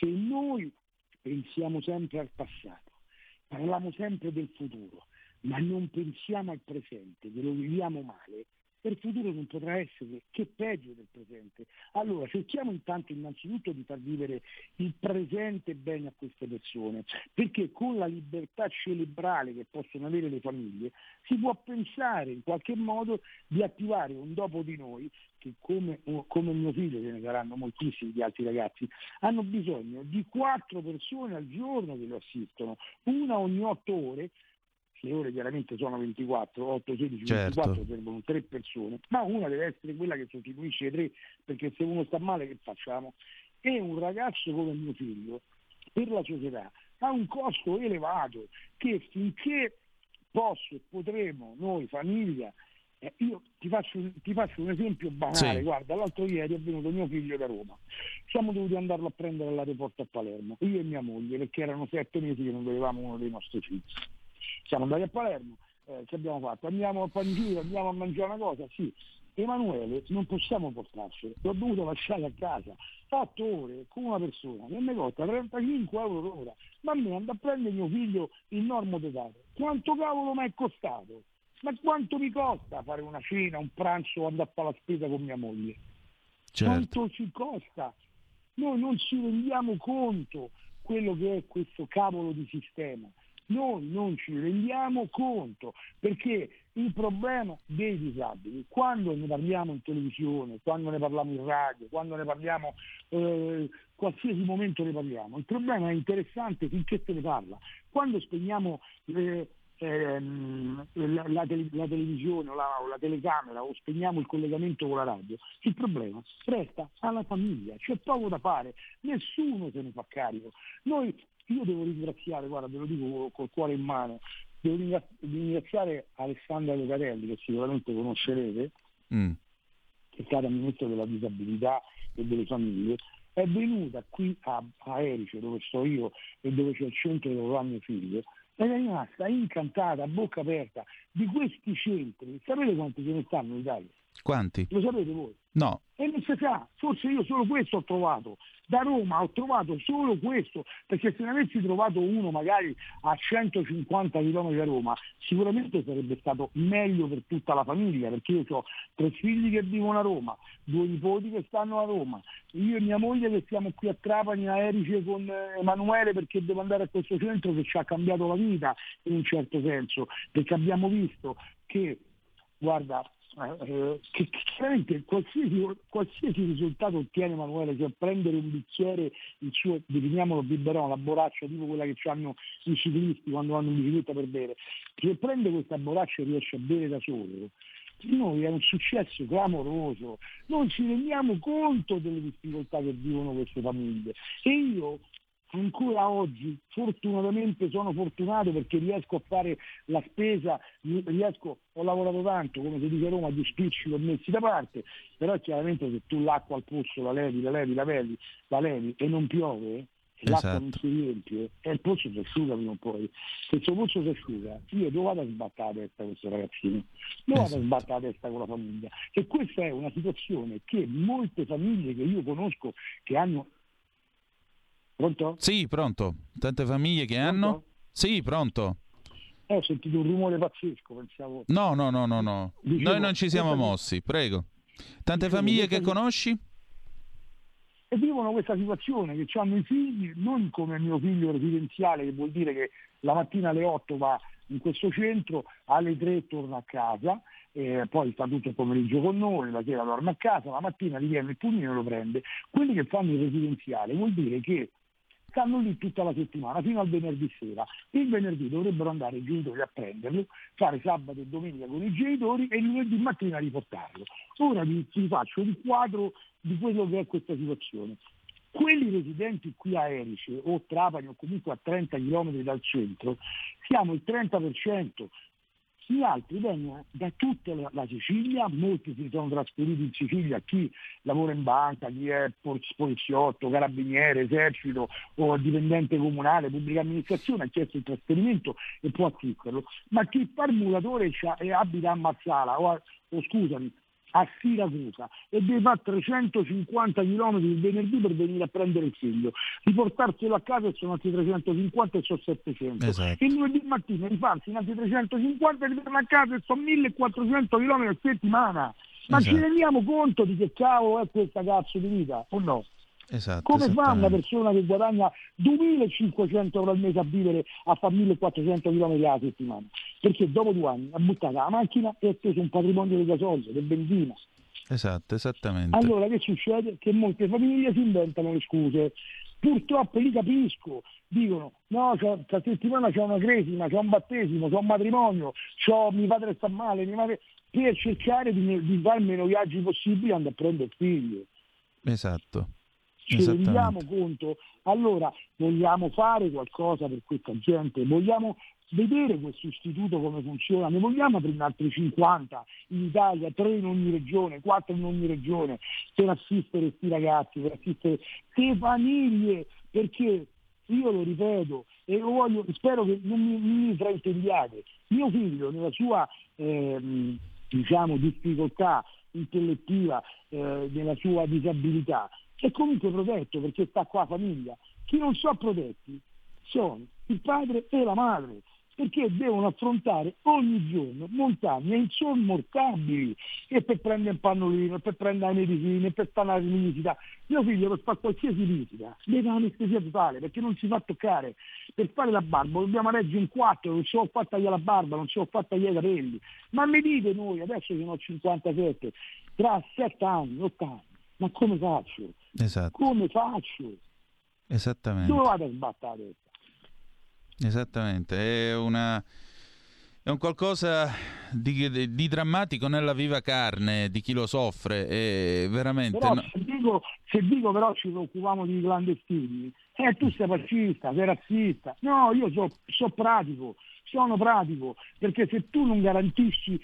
se noi pensiamo sempre al passato, parliamo sempre del futuro, ma non pensiamo al presente, che lo viviamo male, per il futuro non potrà essere che peggio del presente. Allora cerchiamo intanto innanzitutto di far vivere il presente bene a queste persone, perché con la libertà cerebrale che possono avere le famiglie si può pensare in qualche modo di attivare un dopo di noi che, come mio figlio, ce ne saranno moltissimi di altri ragazzi, hanno bisogno di 4 persone al giorno che lo assistono, una ogni 8 ore. Le ore chiaramente sono 24, 8, 16, certo. 24 servono 3 persone, ma una deve essere quella che sostituisce 3, perché se uno sta male che facciamo? E un ragazzo come mio figlio per la società ha un costo elevato che finché posso e potremo noi famiglia, io ti faccio un esempio banale, sì. Guarda, l'altro ieri è venuto mio figlio da Roma, siamo dovuti andarlo a prendere all'aeroporto a Palermo, io e mia moglie, perché erano 7 mesi che non vedevamo uno dei nostri figli. Siamo andati a Palermo, che abbiamo fatto? Andiamo a Pangiro, andiamo a mangiare una cosa? Sì. Emanuele non possiamo portarcelo, l'ho dovuto lasciare a casa 8 ore con una persona che mi costa 35 euro l'ora, ma a me andare a prendere mio figlio in normo totale. Quanto cavolo mi è costato? Ma quanto mi costa fare una cena, un pranzo o andare a fare la spesa con mia moglie? Certo. Quanto ci costa? Noi non ci rendiamo conto quello che è questo cavolo di sistema. Noi non ci rendiamo conto, perché il problema dei disabili, quando ne parliamo in televisione, quando ne parliamo in radio, quando ne parliamo qualsiasi momento ne parliamo, il problema è interessante finché se ne parla. Quando spegniamo la televisione o la telecamera, o spegniamo il collegamento con la radio, il problema resta alla famiglia, c'è poco da fare, nessuno se ne fa carico. Io devo ringraziare, guarda, ve lo dico col cuore in mano, devo ringraziare Alessandra Locatelli, che sicuramente conoscerete, che è stata ministra della disabilità e delle famiglie, è venuta qui a Erice, dove sto io e dove c'è il centro dove va mio figlio, ed è rimasta incantata, a bocca aperta, di questi centri. Sapete quanti ce ne stanno in Italia? Quanti? Lo sapete voi? No. E non si sa, forse io solo questo ho trovato, da Roma ho trovato solo questo, perché se ne avessi trovato uno magari a 150 km da Roma sicuramente sarebbe stato meglio per tutta la famiglia, perché io ho 3 figli che vivono a Roma, 2 nipoti che stanno a Roma, io e mia moglie che siamo qui a Trapani a Erice con Emanuele perché devo andare a questo centro che ci ha cambiato la vita in un certo senso, perché abbiamo visto che, guarda, che chiaramente qualsiasi risultato ottiene Emanuele, cioè prendere un bicchiere, il suo, definiamolo biberon, la borraccia tipo quella che hanno i ciclisti quando hanno un bicicletta per bere, se prende questa borraccia e riesce a bere da solo, noi è un successo clamoroso, non ci rendiamo conto delle difficoltà che vivono queste famiglie. E io ancora oggi fortunatamente sono fortunato perché riesco a fare la spesa, ho lavorato tanto, come si dice a Roma, gli spicci l'ho messi da parte, però chiaramente se tu l'acqua al pozzo la levi e non piove, esatto, l'acqua non si riempie e il pozzo si asciuga prima o poi. Se il suo pozzo si asciuga, io devo vado a sbattere la testa a questo ragazzino, devo vado a sbattere la testa con la famiglia. E questa è una situazione che molte famiglie che io conosco che hanno... Pronto? Sì, pronto. Tante famiglie che pronto? Hanno? Sì, pronto. Ho sentito un rumore pazzesco, pensavo. No. Dicevo, noi non ci siamo mossi, prego. Tante famiglie che conosci? E vivono questa situazione, che hanno i figli, non come mio figlio residenziale, che vuol dire che la mattina alle 8 va in questo centro, alle 3 torna a casa, poi sta tutto il pomeriggio con noi, la sera torna a casa, la mattina riviene il pulmino e lo prende. Quelli che fanno il residenziale vuol dire che stanno lì tutta la settimana, fino al venerdì sera. Il venerdì dovrebbero andare i genitori a prenderlo, fare sabato e domenica con i genitori e lunedì mattina riportarlo. Ora vi faccio il quadro di quello che è questa situazione. Quelli residenti qui a Erice o Trapani o comunque a 30 km dal centro, siamo il 30%. Gli altri vengono da tutta la Sicilia, molti si sono trasferiti in Sicilia, chi lavora in banca, chi è poliziotto, carabiniere, esercito o dipendente comunale, pubblica amministrazione, ha chiesto il trasferimento e può acquistarlo, ma chi fa il muratore e abita a Marsala a Siracusa e deve fare 350 km il venerdì per venire a prendere il figlio, riportarselo a casa e sono altri 350 e sono 700, esatto. E lunedì mattina rifarsi in altri 350 e ritorno a casa e sono 1400 km a settimana, ma esatto. Ci rendiamo conto di che cavolo è questa cazzo di vita o no? Esatto, come fa una persona che guadagna 2.500 euro al mese a vivere a fare 1.400 km alla settimana? Perché dopo 2 anni ha buttato la macchina e ha preso un patrimonio di gasolio, di benzina. Esatto, esattamente. Allora che succede? Che molte famiglie si inventano le scuse. Purtroppo li capisco, dicono no, questa settimana c'è una cresima, c'è un battesimo, c'è un matrimonio, mio padre sta male, mia madre... per cercare di fare meno viaggi possibili andare a prendere il figlio. Esatto. Ci rendiamo conto? Allora vogliamo fare qualcosa per questa gente, vogliamo vedere questo istituto come funziona, ne vogliamo aprire altri 50 in Italia, 3 in ogni regione, 4 in ogni regione, per assistere questi ragazzi, per assistere queste famiglie, perché io lo ripeto e lo voglio, spero che non mi fraintendiate, mio figlio nella sua difficoltà intellettiva, nella sua disabilità è comunque protetto perché sta qua la famiglia. Chi non sono protetti sono il padre e la madre, perché devono affrontare ogni giorno montagne insormontabili e per prendere un pannolino, per prendere le medicine, per fare una visita. Mio figlio per fare qualsiasi visita deve fare un'anestesia totale perché non si fa toccare. Per fare la barba dobbiamo reggere in 4, non ci ho fatta io la barba, non ci ho fatta io i capelli. Ma mi dite noi, adesso che ne ho 57, tra 7 anni, 8 anni, ma come faccio? Esatto. Come faccio? Esattamente. Dove vado a sbattere la testa? Esattamente, è un qualcosa di drammatico nella viva carne di chi lo soffre, è veramente. Però, no. se dico però ci preoccupiamo di clandestini, tu sei fascista, sei razzista, no, io sono pratico, perché se tu non garantisci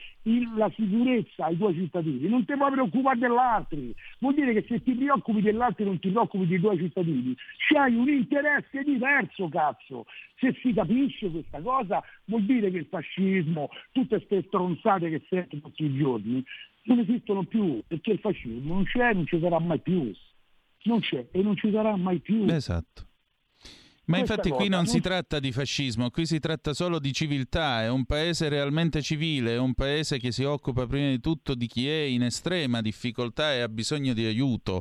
la sicurezza ai tuoi cittadini non ti puoi preoccupare dell'altro, vuol dire che se ti preoccupi dell'altro non ti preoccupi dei tuoi cittadini, c'hai un interesse diverso, cazzo. Se si capisce questa cosa vuol dire che il fascismo, tutte queste stronzate che sento tutti i giorni non esistono più, perché il fascismo non c'è, non ci sarà mai più. non c'è e non ci sarà mai più. Esatto. Ma questa infatti qui non si tratta di fascismo, qui si tratta solo di civiltà, è un paese realmente civile, è un paese che si occupa prima di tutto di chi è in estrema difficoltà e ha bisogno di aiuto.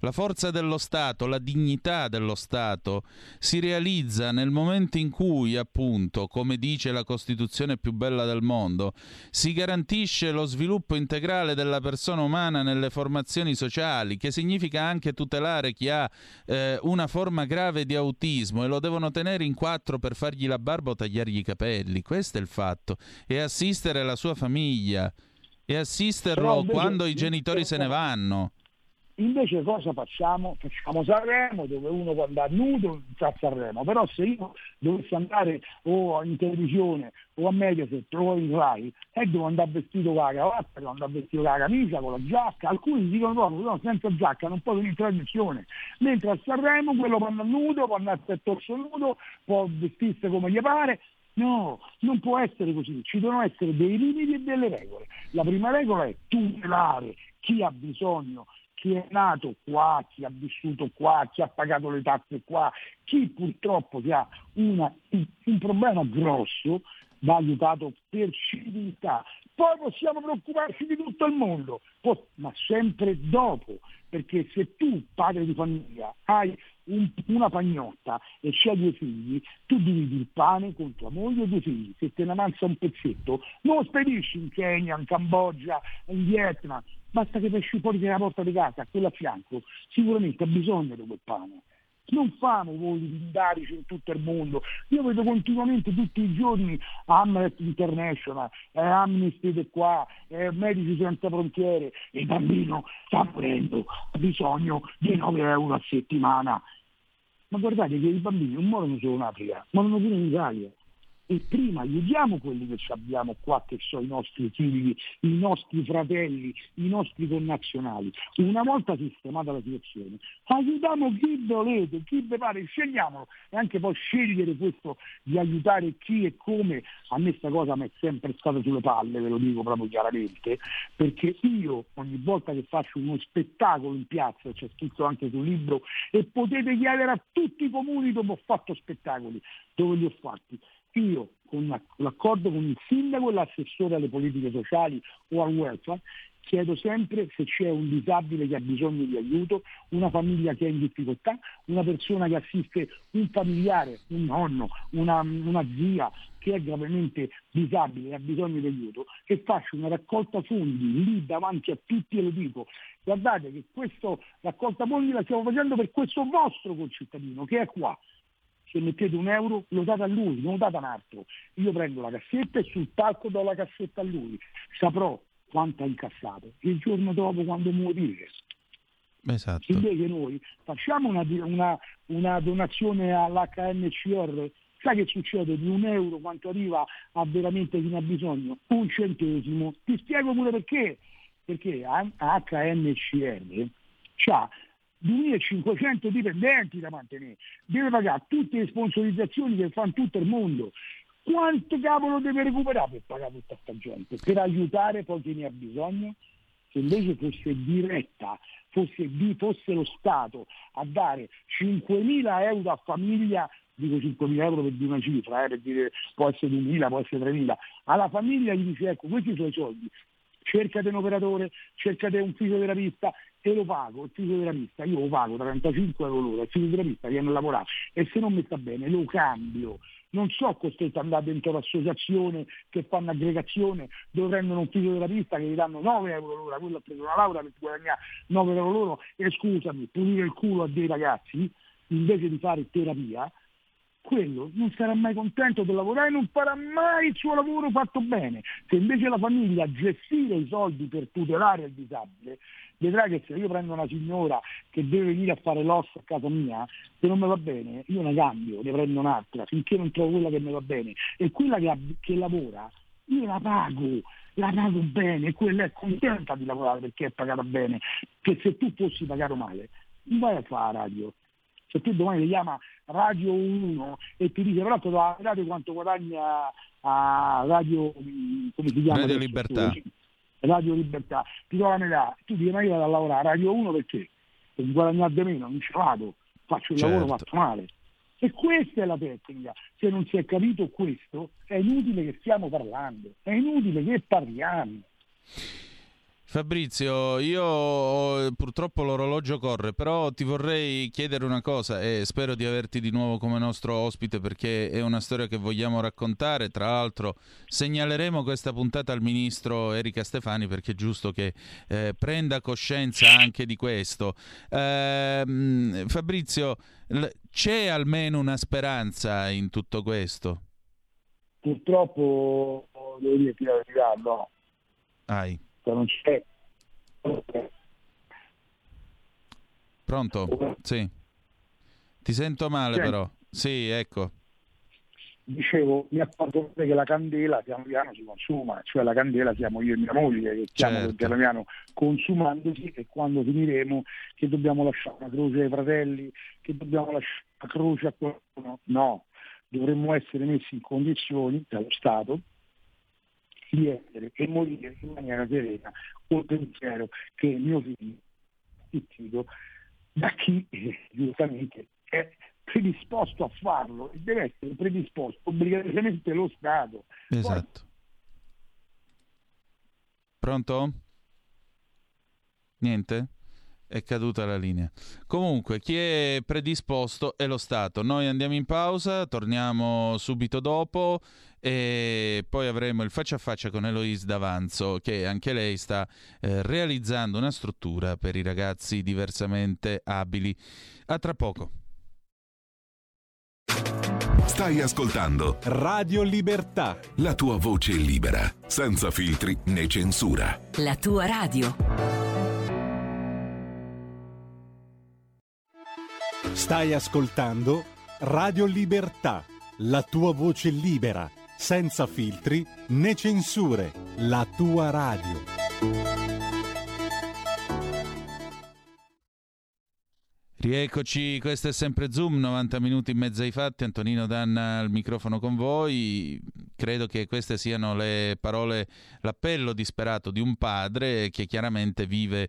La forza dello Stato, la dignità dello Stato si realizza nel momento in cui, appunto, come dice la Costituzione più bella del mondo, si garantisce lo sviluppo integrale della persona umana nelle formazioni sociali, che significa anche tutelare chi ha una forma grave di autismo. Lo devono tenere in quattro per fargli la barba o tagliargli i capelli, questo è il fatto, e assistere la sua famiglia e assisterlo invece, quando i genitori se ne vanno. Invece cosa facciamo? Facciamo Sanremo, dove uno può andare nudo a Sanremo, però se io dovessi andare o in televisione o a Mediaset o in Rai e devo andare vestito con la cravatta, devo andare vestito con la camicia, con la giacca, alcuni dicono proprio no, senza giacca non può venire in trasmissione, mentre a Sanremo quello può andare nudo, può andare a torso nudo, può vestirsi come gli pare. No, non può essere così, ci devono essere dei limiti e delle regole. La prima regola è tutelare chi ha bisogno, chi è nato qua, chi ha vissuto qua, chi ha pagato le tasse qua, chi purtroppo che ha un problema grosso va aiutato per civiltà. Poi possiamo preoccuparci di tutto il mondo, ma sempre dopo, perché se tu, padre di famiglia, hai una pagnotta e c'hai 2 figli, tu dividi il pane con tua moglie e 2 figli, se te ne avanza un pezzetto non lo spedisci in Kenya, in Cambogia, in Vietnam, basta che esci fuori dalla porta di casa, quella a fianco sicuramente ha bisogno di quel pane. Non fanno voli pindarici in tutto il mondo. Io vedo continuamente tutti i giorni Amnesty International, Amnesty di qua, Medici Senza Frontiere, e il bambino sta morendo, ha bisogno di 9 euro a settimana. Ma guardate che i bambini non morono solo in Africa, morono pure in Italia. E prima aiutiamo quelli che abbiamo qua, che sono i nostri figli, i nostri fratelli, i nostri connazionali. Una volta sistemata la situazione, aiutiamo chi volete, chi vi pare, scegliamolo. E anche poi scegliere questo di aiutare chi e come, a me sta cosa mi è sempre stata sulle palle, ve lo dico proprio chiaramente, perché io ogni volta che faccio uno spettacolo in piazza, c'è scritto anche sul libro, e potete chiedere a tutti i comuni dove ho fatto spettacoli, dove li ho fatti, io con l'accordo con il sindaco e l'assessore alle politiche sociali o al welfare chiedo sempre se c'è un disabile che ha bisogno di aiuto, una famiglia che è in difficoltà, una persona che assiste un familiare, un nonno, una zia che è gravemente disabile e ha bisogno di aiuto, e faccio una raccolta fondi lì davanti a tutti e lo dico: guardate che questa raccolta fondi la stiamo facendo per questo vostro concittadino che è qua. Se mettete 1 euro lo date a lui, non lo date a un altro. Io prendo la cassetta e sul palco do la cassetta a lui. Saprò quanto ha incassato il giorno dopo quando morire. Esatto. Invece noi facciamo una donazione all'HNCR. Sai che succede? Di 1 euro quanto arriva a veramente chi ne ha bisogno? 1 centesimo. Ti spiego pure perché. Perché HNCR c'ha 2.500 dipendenti da mantenere, deve pagare tutte le sponsorizzazioni che fanno tutto il mondo. Quanto cavolo deve recuperare per pagare tutta sta gente, per aiutare poi chi ne ha bisogno? Se invece fosse diretta, fosse lo Stato a dare 5.000 euro a famiglia, dico 5.000 euro per dire una cifra, per dire può essere 2.000, può essere 3.000, alla famiglia gli dice ecco questi sono i soldi, cercate un operatore, cercate un fisioterapista, e lo pago, il fisioterapista, io lo pago 35 euro l'ora, il fisioterapista viene a lavorare e se non mi sta bene lo cambio. Non so costretto ad andare dentro l'associazione che fanno aggregazione dove prendono un fisioterapista che gli danno 9 euro l'ora, quello ha preso una laurea per guadagnare 9 euro l'ora e scusami, pulire il culo a dei ragazzi invece di fare terapia, quello non sarà mai contento di lavorare, non farà mai il suo lavoro fatto bene. Se invece la famiglia gestire i soldi per tutelare il disabile, vedrà che se io prendo una signora che deve venire a fare l'osso a casa mia, se non mi va bene io ne cambio, ne prendo un'altra finché non trovo quella che mi va bene, e quella che lavora io la pago bene, quella è contenta di lavorare perché è pagata bene, che se tu fossi pagato male non vai a fare la radio. Se tu domani ti chiama Radio 1 e ti dice però guardate quanto guadagna a Radio, come si chiama? Radio Libertà. Radio Libertà, ti do la metà, tu dici ma io vado a lavorare a Radio 1 perché? guadagnate meno, non ci vado, faccio il lavoro fatto male. E questa è la tecnica. Se non si è capito questo, è inutile che stiamo parlando, è inutile che parliamo. Fabrizio, io purtroppo l'orologio corre, però ti vorrei chiedere una cosa e spero di averti di nuovo come nostro ospite, perché è una storia che vogliamo raccontare. Tra l'altro segnaleremo questa puntata al ministro Erika Stefani, perché è giusto che prenda coscienza anche di questo. Fabrizio, c'è almeno una speranza in tutto questo? Purtroppo devo dire la verità, no. Non c'è. Pronto? Sì. Ti sento male, c'è. Però. Sì, ecco. Dicevo, mi accorgo che la candela piano piano si consuma, cioè la candela siamo io e mia moglie che stiamo piano piano consumandosi, e quando finiremo che dobbiamo lasciare una croce ai fratelli, che dobbiamo lasciare una croce a qualcuno. No, dovremmo essere messi in condizioni dallo Stato di essere e morire in maniera serena col pensiero che mio figlio è partito da chi giustamente è predisposto a farlo, e deve essere predisposto obbligatoriamente lo Stato. Esatto. Poi... Pronto? Niente? È caduta la linea. Comunque, chi è predisposto è lo Stato. Noi andiamo in pausa, torniamo subito dopo e poi avremo il faccia a faccia con Eloise D'Avanzo, che anche lei sta realizzando una struttura per i ragazzi diversamente abili. A tra poco. Stai ascoltando Radio Libertà, la tua voce libera, senza filtri né censura. La tua radio. Stai ascoltando Radio Libertà, la tua voce libera, senza filtri né censure, la tua radio. Rieccoci, questo è sempre Zoom, 90 minuti e mezzo ai fatti, Antonino Danna al microfono con voi. Credo che queste siano le parole, l'appello disperato di un padre che chiaramente vive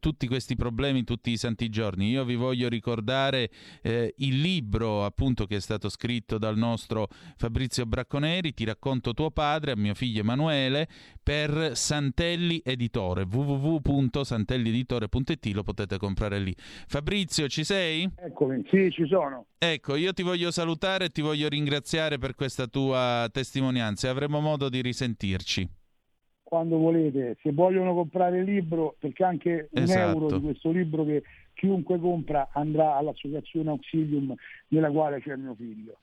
tutti questi problemi tutti i santi giorni. Io vi voglio ricordare il libro, appunto, che è stato scritto dal nostro Fabrizio Bracconeri, Ti racconto tuo padre, a mio figlio Emanuele, per Santelli Editore, www.santellieditore.it, lo potete comprare lì. Fabrizio, ci sei? Eccomi, sì, ci sono. Ecco, io ti voglio salutare e ti voglio ringraziare per questa tua testimonianza. Avremo modo di risentirci quando volete. Se vogliono comprare il libro, perché anche un euro di questo libro che chiunque compra andrà all'associazione Auxilium, nella quale c'è mio figlio,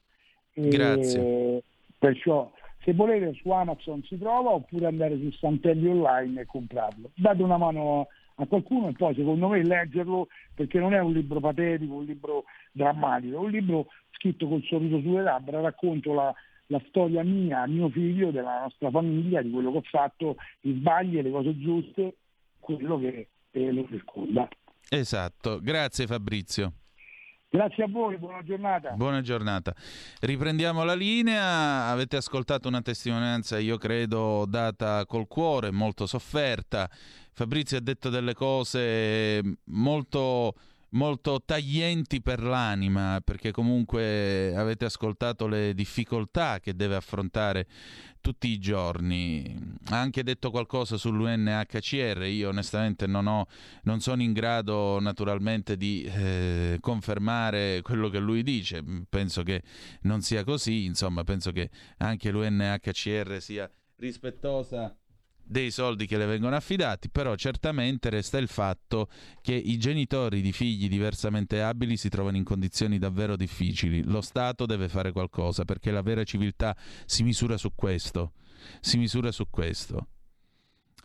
e grazie. Perciò se volete su Amazon si trova, oppure andare su Santelli online e comprarlo. Date una mano a qualcuno e poi secondo me leggerlo, perché non è un libro patetico, un libro drammatico, è un libro scritto col sorriso sulle labbra. Racconto la storia mia, mio figlio, della nostra famiglia, di quello che ho fatto, gli sbagli, le cose giuste, quello che lo circonda. Esatto, grazie Fabrizio. Grazie a voi, buona giornata. Buona giornata. Riprendiamo la linea. Avete ascoltato una testimonianza, io credo, data col cuore, molto sofferta. Fabrizio ha detto delle cose molto taglienti per l'anima, perché comunque avete ascoltato le difficoltà che deve affrontare tutti i giorni. Ha anche detto qualcosa sull'UNHCR. Io onestamente non sono in grado naturalmente di confermare quello che lui dice. Penso che non sia così, insomma, penso che anche l'UNHCR sia rispettosa dei soldi che le vengono affidati, però certamente resta il fatto che i genitori di figli diversamente abili si trovano in condizioni davvero difficili. Lo Stato deve fare qualcosa, perché la vera civiltà si misura su questo.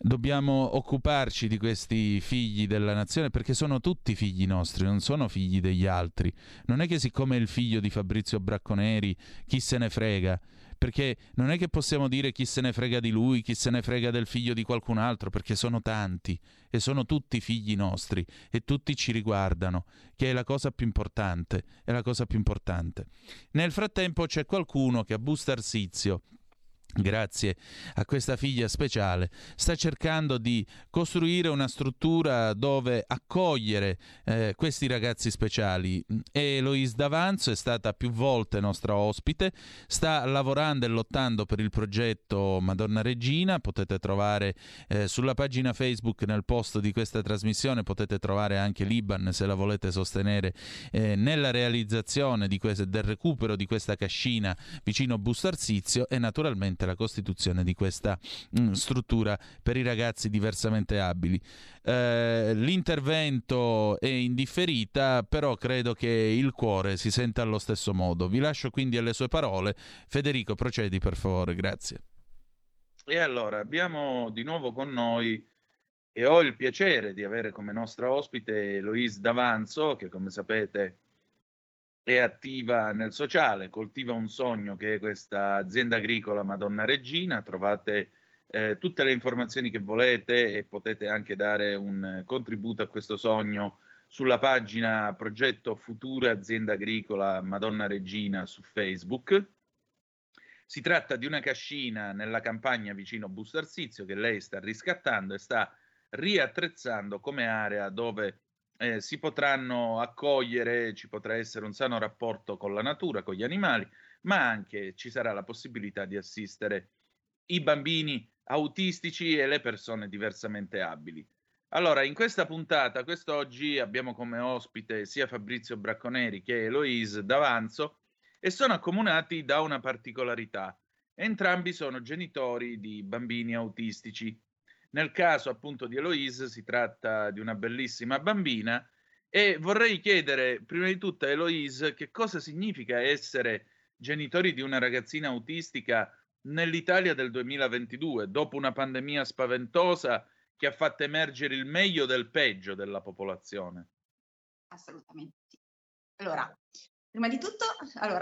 Dobbiamo occuparci di questi figli della nazione, perché sono tutti figli nostri, non sono figli degli altri. Non è che siccome è il figlio di Fabrizio Bracconeri, chi se ne frega. Perché non è che possiamo dire chi se ne frega di lui, chi se ne frega del figlio di qualcun altro, perché sono tanti e sono tutti figli nostri e tutti ci riguardano, che è la cosa più importante, Nel frattempo c'è qualcuno che a Busto Arsizio grazie a questa figlia speciale, sta cercando di costruire una struttura dove accogliere questi ragazzi speciali. Eloise D'Avanzo è stata più volte nostra ospite, sta lavorando e lottando per il progetto Madonna Regina. Potete trovare sulla pagina Facebook, nel post di questa trasmissione, potete trovare anche l'Iban se la volete sostenere nella realizzazione di del recupero di questa cascina vicino Busto Arsizio, e naturalmente la costituzione di questa struttura per i ragazzi diversamente abili. L'intervento è in differita, però credo che il cuore si senta allo stesso modo. Vi lascio quindi alle sue parole. Federico, procedi per favore, grazie. E allora abbiamo di nuovo con noi, e ho il piacere di avere come nostra ospite Eloise D'Avanzo, che come sapete è attiva nel sociale, coltiva un sogno che è questa azienda agricola Madonna Regina. Trovate tutte le informazioni che volete e potete anche dare un contributo a questo sogno sulla pagina Progetto Futura Azienda Agricola Madonna Regina su Facebook. Si tratta di una cascina nella campagna vicino Busto Arsizio che lei sta riscattando e sta riattrezzando come area dove si potranno accogliere, ci potrà essere un sano rapporto con la natura, con gli animali, ma anche ci sarà la possibilità di assistere i bambini autistici e le persone diversamente abili. Allora, in questa puntata, quest'oggi, abbiamo come ospite sia Fabrizio Bracconeri che Eloise D'Avanzo, e sono accomunati da una particolarità. Entrambi sono genitori di bambini autistici. Nel caso appunto di Eloise si tratta di una bellissima bambina, e vorrei chiedere prima di tutto a Eloise che cosa significa essere genitori di una ragazzina autistica nell'Italia del 2022, dopo una pandemia spaventosa che ha fatto emergere il meglio del peggio della popolazione. Assolutamente. Allora, prima di tutto,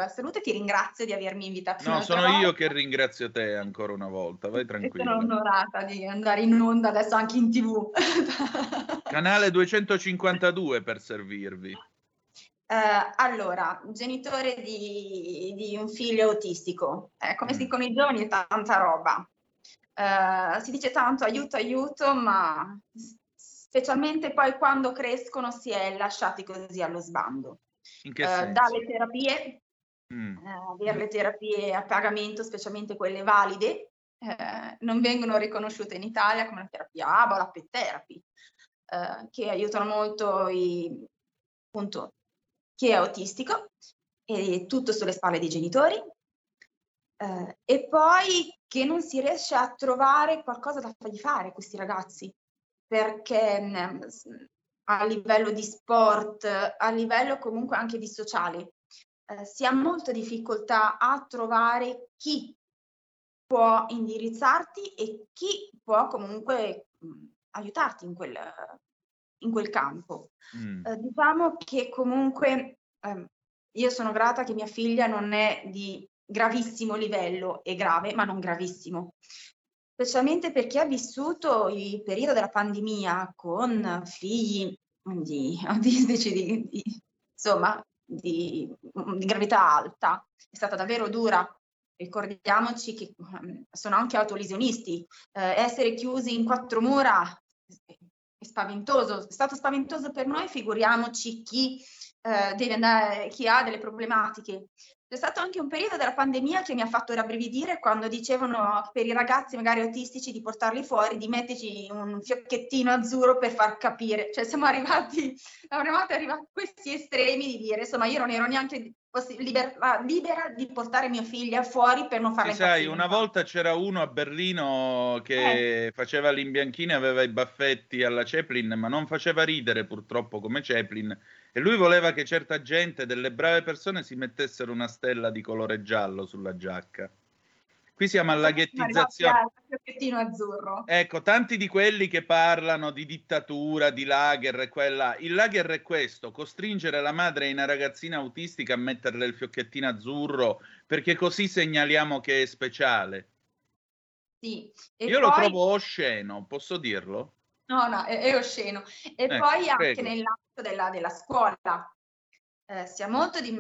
salute, ti ringrazio di avermi invitato. No, sono volta. Io che ringrazio te ancora una volta, vai tranquilla. Sono onorata di andare in onda adesso anche in TV. Canale 252 per servirvi. Allora, genitore di un figlio autistico, come si dicono i giovani, tanta roba. Si dice tanto aiuto, aiuto, ma specialmente poi quando crescono si è lasciati così allo sbando. In che senso? Dalle terapie, avere le terapie a pagamento, specialmente quelle valide, non vengono riconosciute in Italia, come la terapia ABA o la pet therapy, che aiutano molto appunto chi è autistico, e tutto sulle spalle dei genitori, e poi che non si riesce a trovare qualcosa da fargli fare questi ragazzi, perché a livello di sport, a livello comunque anche di sociale, si ha molta difficoltà a trovare chi può indirizzarti e chi può comunque aiutarti in quel campo. Diciamo che comunque io sono grata che mia figlia non è di gravissimo livello, è grave ma non gravissimo. Specialmente perché ha vissuto il periodo della pandemia con figli di autistici di gravità alta. È stata davvero dura. Ricordiamoci che sono anche autolesionisti. Essere chiusi in quattro mura è spaventoso. È stato spaventoso per noi, figuriamoci chi ha delle problematiche. C'è stato anche un periodo della pandemia che mi ha fatto rabbrividire quando dicevano per i ragazzi magari autistici di portarli fuori, di metterci un fiocchettino azzurro per far capire. Cioè siamo arrivati a questi estremi di dire, insomma, io non ero neanche libera di portare mia figlia fuori per non farle impazzire. Sai, una volta c'era uno a Berlino che faceva l'imbianchina, aveva i baffetti alla Chaplin, ma non faceva ridere purtroppo come Chaplin. E lui voleva che certa gente, delle brave persone, si mettessero una stella di colore giallo sulla giacca. Qui siamo alla ghettizzazione. Ecco, tanti di quelli che parlano di dittatura, di lager e quella. Il lager è questo: costringere la madre di una ragazzina autistica a metterle il fiocchettino azzurro, perché così segnaliamo che è speciale. Sì. E io lo trovo osceno, posso dirlo? No, è osceno. E poi anche nell'ambito della scuola si ha molto di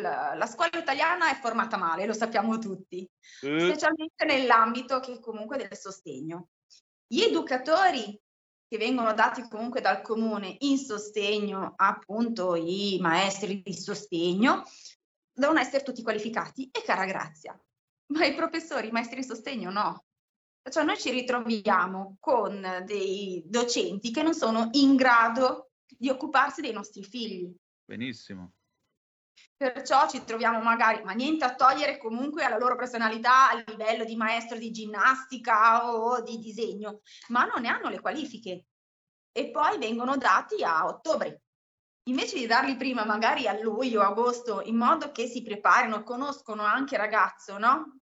la scuola italiana è formata male, lo sappiamo tutti, specialmente nell'ambito che comunque del sostegno. Gli educatori che vengono dati comunque dal comune in sostegno, appunto i maestri di sostegno, devono essere tutti qualificati e cara grazia, ma i professori, i maestri di sostegno no. Cioè noi ci ritroviamo con dei docenti che non sono in grado di occuparsi dei nostri figli. Benissimo. Perciò ci troviamo magari, ma niente a togliere comunque alla loro personalità a livello di maestro di ginnastica o di disegno, ma non ne hanno le qualifiche e poi vengono dati a ottobre. Invece di darli prima magari a luglio, agosto, in modo che si preparino, conoscono anche ragazzo, no?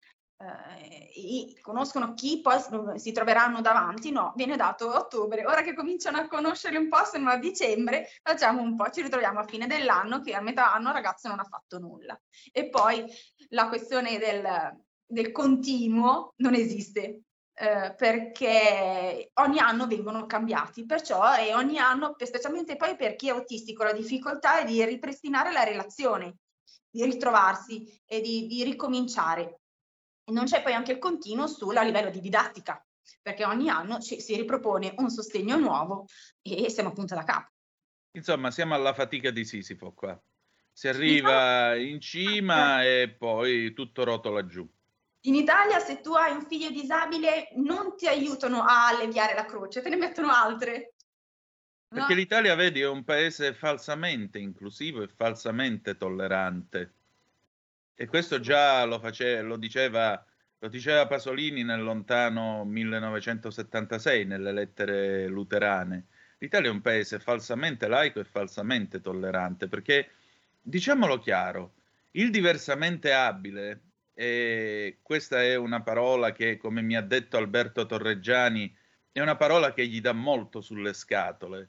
Conoscono chi poi si troveranno davanti, no, viene dato a ottobre. Ora che cominciano a conoscere un po', se non a dicembre, facciamo un po', ci ritroviamo a fine dell'anno che a metà anno il ragazzo non ha fatto nulla. E poi la questione del continuo non esiste, perché ogni anno vengono cambiati, perciò e ogni anno, specialmente poi per chi è autistico, la difficoltà è di ripristinare la relazione, di ritrovarsi e di ricominciare. E non c'è poi anche il continuo a livello di didattica, perché ogni anno si ripropone un sostegno nuovo e siamo appunto da capo. Insomma, siamo alla fatica di Sisifo qua. Si arriva in cima e poi tutto rotola giù. In Italia, se tu hai un figlio disabile, non ti aiutano a alleviare la croce, te ne mettono altre. No? Perché l'Italia, vedi, è un paese falsamente inclusivo e falsamente tollerante. E questo già lo diceva Pasolini nel lontano 1976 nelle lettere luterane. L'Italia è un paese falsamente laico e falsamente tollerante, perché, diciamolo chiaro, il diversamente abile, e questa è una parola che, come mi ha detto Alberto Torreggiani, è una parola che gli dà molto sulle scatole,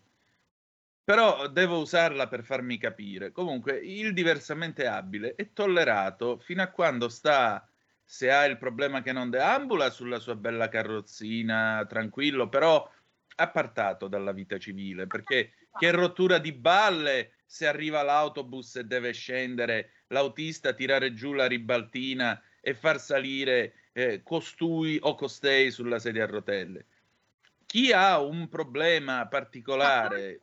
però devo usarla per farmi capire. Comunque, il diversamente abile è tollerato fino a quando sta, se ha il problema che non deambula, sulla sua bella carrozzina, tranquillo, però appartato dalla vita civile, perché che rottura di balle se arriva l'autobus e deve scendere l'autista, tirare giù la ribaltina e far salire costui o costei sulla sedia a rotelle. Chi ha un problema particolare...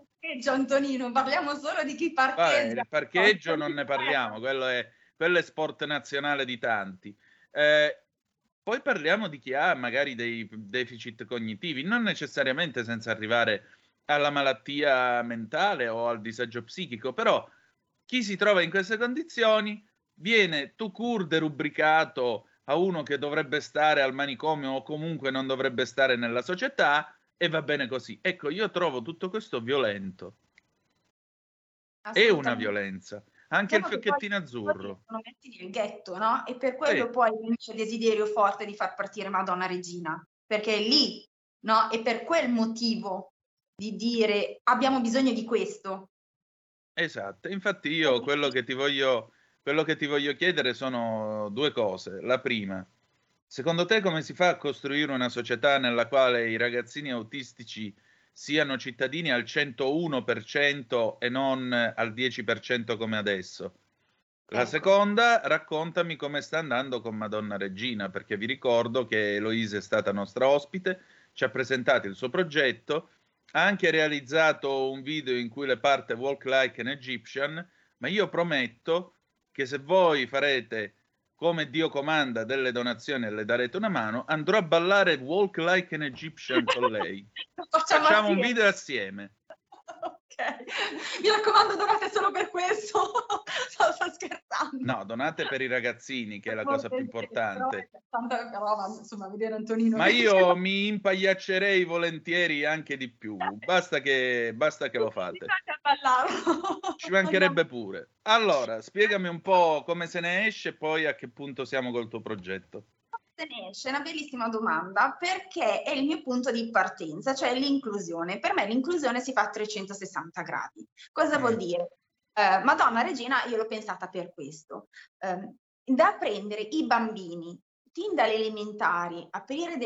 Antonino, parliamo solo di chi parcheggia. Il parcheggio non ne parliamo, quello è sport nazionale di tanti. Poi parliamo di chi ha magari dei deficit cognitivi, non necessariamente senza arrivare alla malattia mentale o al disagio psichico, però chi si trova in queste condizioni viene tout court derubricato a uno che dovrebbe stare al manicomio o comunque non dovrebbe stare nella società. E va bene così. Ecco, io trovo tutto questo violento. È una violenza. Anche il fiocchettino azzurro. Lo metti nel ghetto, no? E per quello poi c'è il desiderio forte di far partire Madonna Regina. Perché è lì, no? E per quel motivo di dire abbiamo bisogno di questo. Esatto. Infatti io quello che ti voglio chiedere sono due cose. La prima... Secondo te come si fa a costruire una società nella quale i ragazzini autistici siano cittadini al 101% e non al 10% come adesso? La seconda, raccontami come sta andando con Madonna Regina, perché vi ricordo che Eloise è stata nostra ospite, ci ha presentato il suo progetto, ha anche realizzato un video in cui le parte Walk Like an Egyptian, ma io prometto che se voi farete... come Dio comanda delle donazioni e le darete una mano, andrò a ballare Walk Like an Egyptian con lei. Facciamo un video assieme. Ok. Mi raccomando, donate solo per questo. Sto scherzando. No, donate per i ragazzini, che è la cosa più importante. Però, insomma, vedere Antonino. Ma io mi impagliaccerei volentieri anche di più. Basta che lo fate. Ci mancherebbe pure. Allora, spiegami un po' come se ne esce e poi a che punto siamo col tuo progetto. Se ne esce, è una bellissima domanda, perché è il mio punto di partenza, cioè l'inclusione. Per me l'inclusione si fa a 360 gradi. Cosa vuol dire? Madonna Regina io l'ho pensata per questo. Da prendere i bambini, fin dalle elementari, fare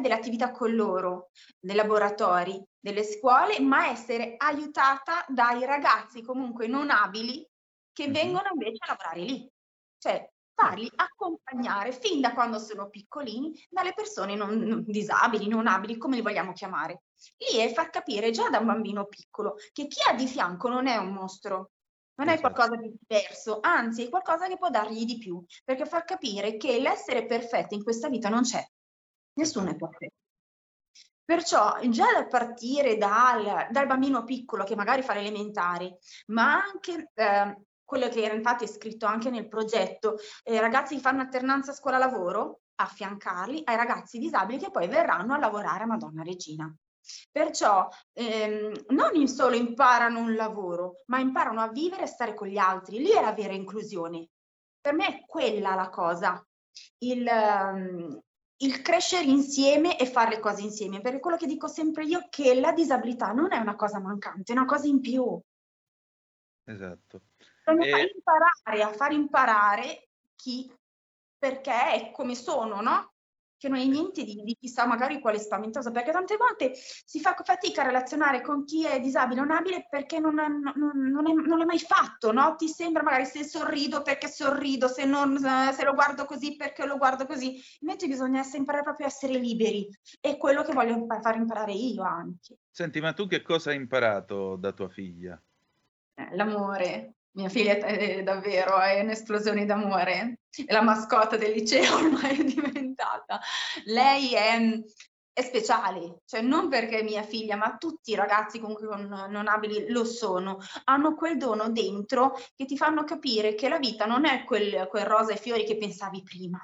delle attività con loro, dei laboratori, delle scuole, ma essere aiutata dai ragazzi comunque non abili che vengono invece a lavorare lì. Cioè, farli accompagnare fin da quando sono piccolini dalle persone non disabili, non abili, come li vogliamo chiamare. Lì è far capire già da un bambino piccolo che chi ha di fianco non è un mostro, non è qualcosa di diverso, anzi è qualcosa che può dargli di più, perché far capire che l'essere perfetto in questa vita non c'è, nessuno è perfetto. Perciò già da partire dal bambino piccolo che magari fa l'elementare, ma anche quello che era infatti è scritto anche nel progetto, ragazzi che fanno alternanza scuola-lavoro, affiancarli ai ragazzi disabili che poi verranno a lavorare a Madonna Regina. Perciò non solo imparano un lavoro, ma imparano a vivere e stare con gli altri. Lì è la vera inclusione. Per me è quella la cosa, il crescere insieme e fare le cose insieme, perché quello che dico sempre io è che la disabilità non è una cosa mancante, è una cosa in più. Esatto. Bisogna far imparare chi, perché è come sono, no? Che non è niente di chissà magari quale spaventoso, perché tante volte si fa fatica a relazionare con chi è disabile o non abile perché non l'hai mai fatto, no? Ti sembra magari se sorrido perché sorrido, se lo guardo così perché lo guardo così. Invece bisogna imparare proprio a essere liberi, è quello che voglio far imparare io anche. Senti, ma tu che cosa hai imparato da tua figlia? L'amore. Mia figlia è davvero un'esplosione d'amore, è la mascotte del liceo ormai è diventata. Lei è speciale, cioè non perché è mia figlia, ma tutti i ragazzi comunque non abili lo sono. Hanno quel dono dentro che ti fanno capire che la vita non è quel rosa e fiori che pensavi prima.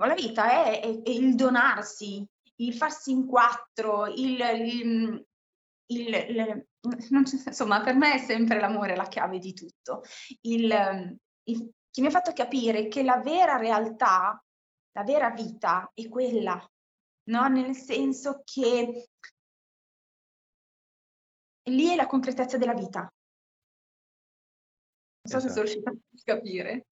Ma la vita è il donarsi, il farsi in quattro, insomma, per me è sempre l'amore la chiave di tutto, che mi ha fatto capire che la vera realtà, la vera vita è quella, no? Nel senso che lì è la concretezza della vita. Non so se sono riuscita a capire.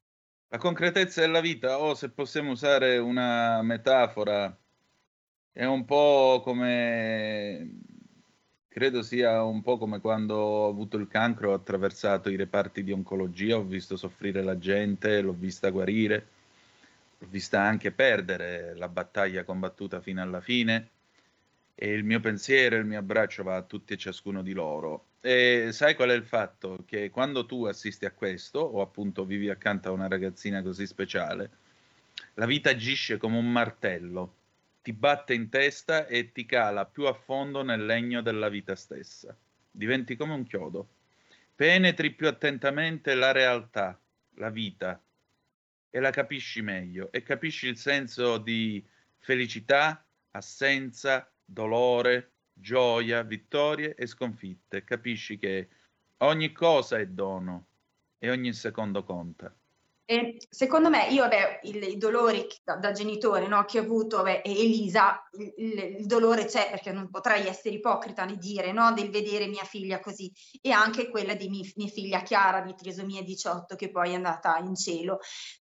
La concretezza della vita, o se possiamo usare una metafora, è un po' come... Credo sia un po' come quando ho avuto il cancro, ho attraversato i reparti di oncologia, ho visto soffrire la gente, l'ho vista guarire, l'ho vista anche perdere la battaglia combattuta fino alla fine, e il mio pensiero, il mio abbraccio va a tutti e ciascuno di loro. E sai qual è il fatto? Che quando tu assisti a questo, o appunto vivi accanto a una ragazzina così speciale, la vita agisce come un martello. Ti batte in testa e ti cala più a fondo nel legno della vita stessa. Diventi come un chiodo. Penetri più attentamente la realtà, la vita, e la capisci meglio. E capisci il senso di felicità, assenza, dolore, gioia, vittorie e sconfitte. Capisci che ogni cosa è dono e ogni secondo conta. Secondo me, io i dolori da genitore, no, che ho avuto, Elisa, il dolore c'è, perché non potrei essere ipocrita nel dire, no, del vedere mia figlia così, e anche quella di mia figlia Chiara di trisomia 18 che poi è andata in cielo.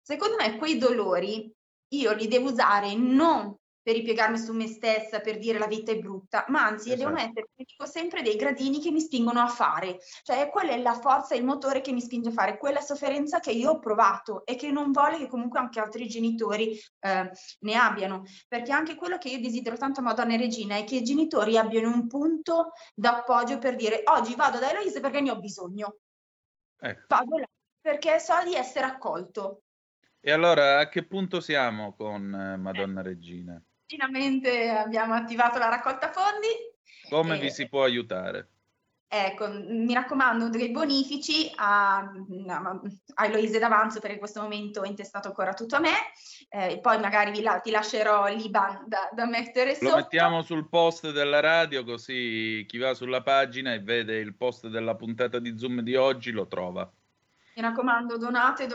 Secondo me quei dolori io li devo usare non per ripiegarmi su me stessa, per dire la vita è brutta, ma anzi devono essere, come dico sempre, dei gradini che mi spingono a fare, cioè quella è la forza, il motore che mi spinge a fare, quella sofferenza che io ho provato e che non voglio che comunque anche altri genitori ne abbiano, perché anche quello che io desidero tanto a Madonna Regina è che i genitori abbiano un punto d'appoggio per dire oggi vado da Eloise perché ne ho bisogno, vado là perché so di essere accolto. E allora a che punto siamo con Madonna Regina? Finalmente abbiamo attivato la raccolta fondi. Come vi si può aiutare? Ecco, mi raccomando dei bonifici a Eloise D'Avanzo, perché in questo momento è intestato ancora tutto a me, poi magari ti lascerò l'Iban da mettere sotto. Lo mettiamo sul post della radio, così chi va sulla pagina e vede il post della puntata di Zoom di oggi lo trova. Mi raccomando, donate,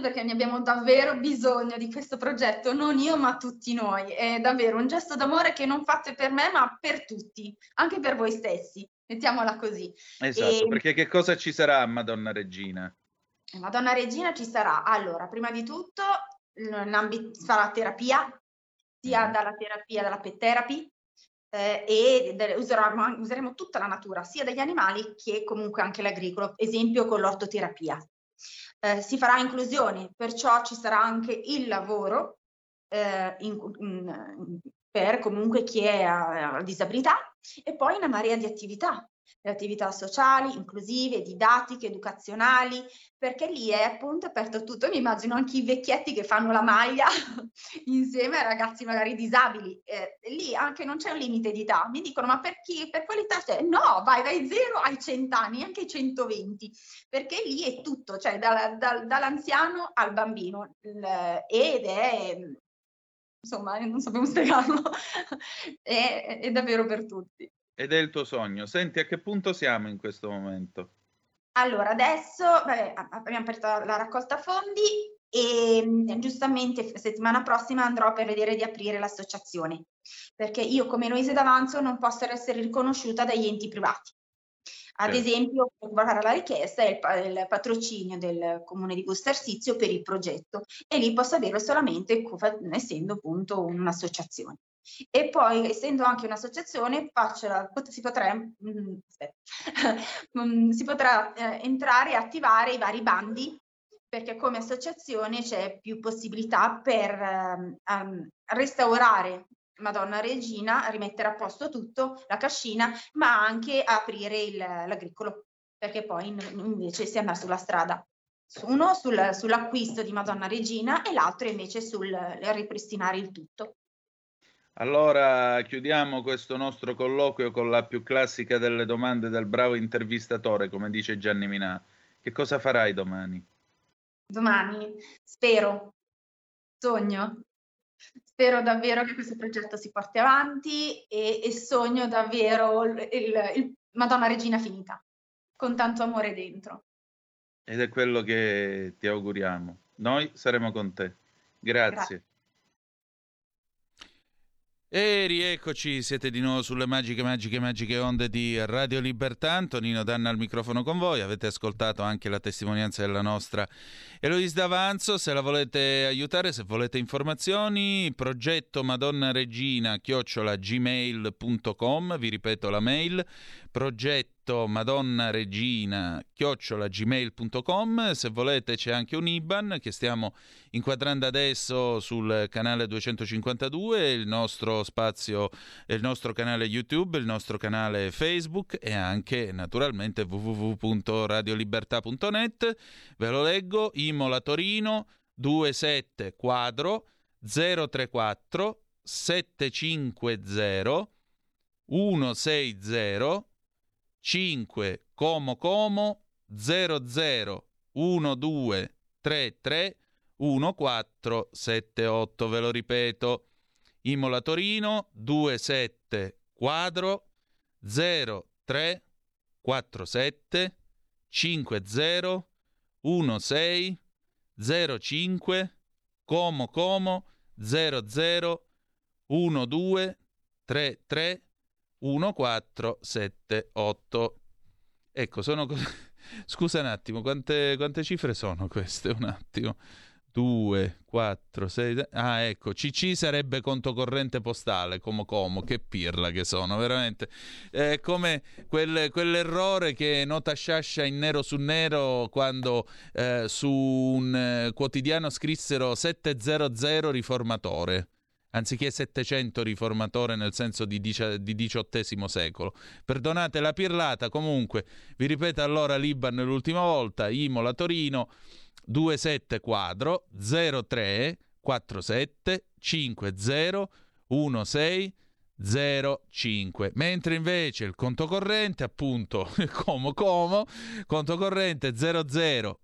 perché ne abbiamo davvero bisogno di questo progetto, non io ma tutti noi. È davvero un gesto d'amore che non fate per me ma per tutti, anche per voi stessi, mettiamola così. Esatto, perché che cosa ci sarà a Madonna Regina? Madonna Regina ci sarà, allora, prima di tutto sarà terapia, sia dalla terapia, dalla pet therapy, e useremo tutta la natura, sia degli animali che comunque anche l'agricolo, esempio con l'ortoterapia. Si farà inclusione, perciò ci sarà anche il lavoro per comunque chi ha disabilità, e poi una marea di attività. Le attività sociali, inclusive, didattiche, educazionali, perché lì è appunto aperto tutto. Mi immagino anche i vecchietti che fanno la maglia insieme ai ragazzi magari disabili. Lì anche non c'è un limite di età. Mi dicono, ma per chi? Per quale età c'è? No, vai dai 0 ai 100 anni, anche ai 120, perché lì è tutto, cioè dall'anziano al bambino. Ed è, insomma, non sappiamo spiegarlo, è davvero per tutti. Ed è il tuo sogno. Senti, a che punto siamo in questo momento? Allora, adesso abbiamo aperto la raccolta fondi e giustamente settimana prossima andrò per vedere di aprire l'associazione, perché io come Eloise D'Avanzo non posso essere riconosciuta dagli enti privati. Ad esempio, guardare la richiesta è il patrocinio del comune di Busto Arsizio per il progetto, e lì posso averlo solamente essendo appunto un'associazione. E poi, essendo anche un'associazione, si potrà entrare e attivare i vari bandi, perché come associazione c'è più possibilità per restaurare Madonna Regina, rimettere a posto tutto, la cascina, ma anche aprire l'agricolo, perché poi invece si andrà sulla strada. Uno sull'acquisto di Madonna Regina e l'altro invece sul ripristinare il tutto. Allora chiudiamo questo nostro colloquio con la più classica delle domande del bravo intervistatore, come dice Gianni Minà. Che cosa farai domani? Domani? Spero, sogno, spero davvero che questo progetto si porti avanti e sogno davvero il Madonna Regina finita, con tanto amore dentro. Ed è quello che ti auguriamo. Noi saremo con te. Grazie. E rieccoci, siete di nuovo sulle magiche onde di Radio Libertà. Antonino Danna al microfono con voi. Avete ascoltato anche la testimonianza della nostra Eloise D'Avanzo. Se la volete aiutare, se volete informazioni, progetto Madonna Regina @gmail.com. vi ripeto la mail: progetto Madonna Regina @gmail.com. Se volete c'è anche un IBAN che stiamo inquadrando adesso sul canale 252, il nostro spazio, il nostro canale YouTube, il nostro canale Facebook e anche naturalmente www.radiolibertà.net. Ve lo leggo: Imola Torino 27 quadro 034 750 160 5 Como 00 12 33 1478. Ve lo ripeto: Imola Torino 27 quadro 0347 50 16 05 Como 00 12 33 1478. Ecco, sono scusa un attimo, quante cifre sono queste? Un attimo. 2, 4, 6... Ah, ecco, CC sarebbe conto corrente postale, Como, che pirla che sono, veramente. È come quell'errore che nota Sciascia in Nero su Nero quando su un quotidiano scrissero 700 riformatore, anziché 700 riformatore, nel senso di XVIII secolo. Perdonate la pirlata, comunque vi ripeto allora l'Iban l'ultima volta: Imola Torino 27 quadro 03 47 50 16 05, mentre invece il conto corrente, appunto, Como, conto corrente 00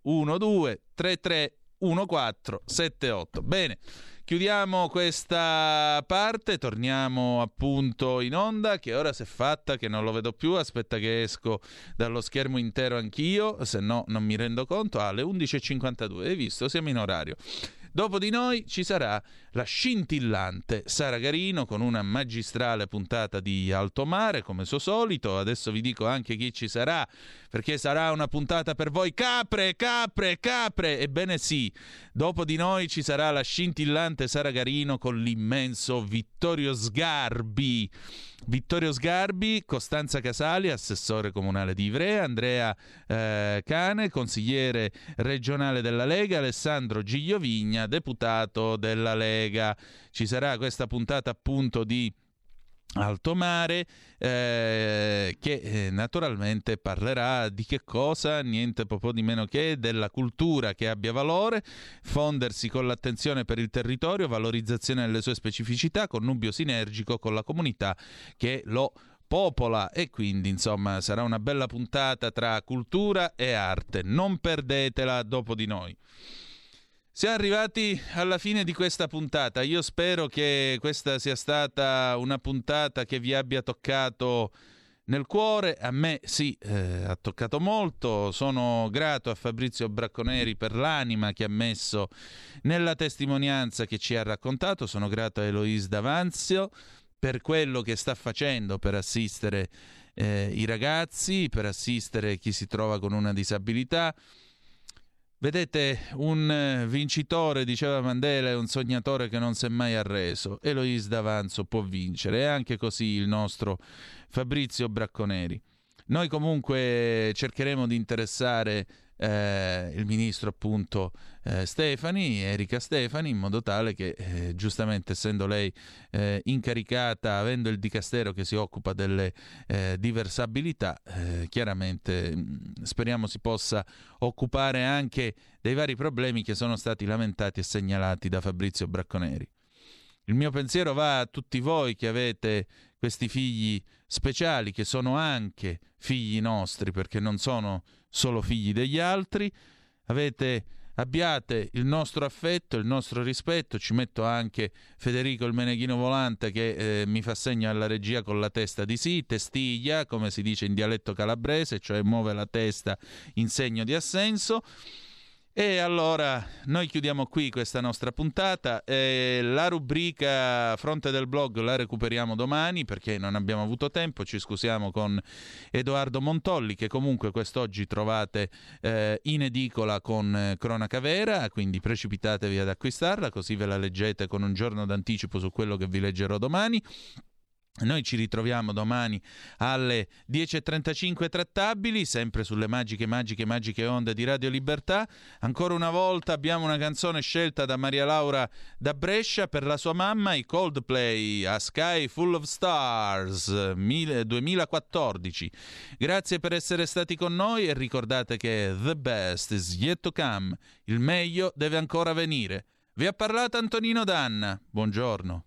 12 33 1478. Bene, chiudiamo questa parte, torniamo appunto in onda. Che ora si è fatta, che non lo vedo più, aspetta che esco dallo schermo intero anch'io, se no non mi rendo conto. Alle 11:52, hai visto, siamo in orario. Dopo di noi ci sarà la scintillante Sara Garino con una magistrale puntata di Alto Mare, come suo solito. Adesso vi dico anche chi ci sarà, perché sarà una puntata per voi capre. Ebbene sì, dopo di noi ci sarà la scintillante Sara Garino con l'immenso Vittorio Sgarbi, Vittorio Sgarbi, Costanza Casali, assessore comunale di Ivrea, Andrea Cane, consigliere regionale della Lega, Alessandro Gigliovigna, deputato della Lega. Ci sarà questa puntata appunto di Alto Mare, che naturalmente parlerà di che cosa? Niente po' di meno che della cultura che abbia valore, fondersi con l'attenzione per il territorio, valorizzazione delle sue specificità, connubio sinergico con la comunità che lo popola. E quindi insomma sarà una bella puntata tra cultura e arte, non perdetela. Dopo di noi siamo arrivati alla fine di questa puntata. Io spero che questa sia stata una puntata che vi abbia toccato nel cuore. A me sì, ha toccato molto. Sono grato a Fabrizio Bracconeri per l'anima che ha messo nella testimonianza che ci ha raccontato. Sono grato a Eloise D'Avanzo per quello che sta facendo per assistere i ragazzi, per assistere chi si trova con una disabilità. Vedete, un vincitore, diceva Mandela, è un sognatore che non si è mai arreso. Eloise D'Avanzo può vincere, e anche così il nostro Fabrizio Bracconeri. Noi comunque cercheremo di interessare il ministro appunto Stefani, Erika Stefani, in modo tale che giustamente, essendo lei incaricata, avendo il dicastero che si occupa delle diversabilità, chiaramente speriamo si possa occupare anche dei vari problemi che sono stati lamentati e segnalati da Fabrizio Bracconeri. Il mio pensiero va a tutti voi che avete questi figli speciali, che sono anche figli nostri, perché non sono solo figli degli altri. Abbiate il nostro affetto, il nostro rispetto. Ci metto anche Federico il Meneghino Volante, che mi fa segno alla regia con la testa di sì, testiglia, come si dice in dialetto calabrese, cioè muove la testa in segno di assenso. E allora noi chiudiamo qui questa nostra puntata. La rubrica Fronte del Blog la recuperiamo domani, perché non abbiamo avuto tempo. Ci scusiamo con Edoardo Montolli, che comunque quest'oggi trovate in edicola con Cronaca Vera, quindi precipitatevi ad acquistarla, così ve la leggete con un giorno d'anticipo su quello che vi leggerò domani. Noi ci ritroviamo domani alle 10.35 trattabili, sempre sulle magiche onde di Radio Libertà. Ancora una volta abbiamo una canzone scelta da Maria Laura da Brescia per la sua mamma, i Coldplay, A Sky Full of Stars 2014. Grazie per essere stati con noi e ricordate che the best is yet to come, il meglio deve ancora venire. Vi ha parlato Antonino Danna, buongiorno.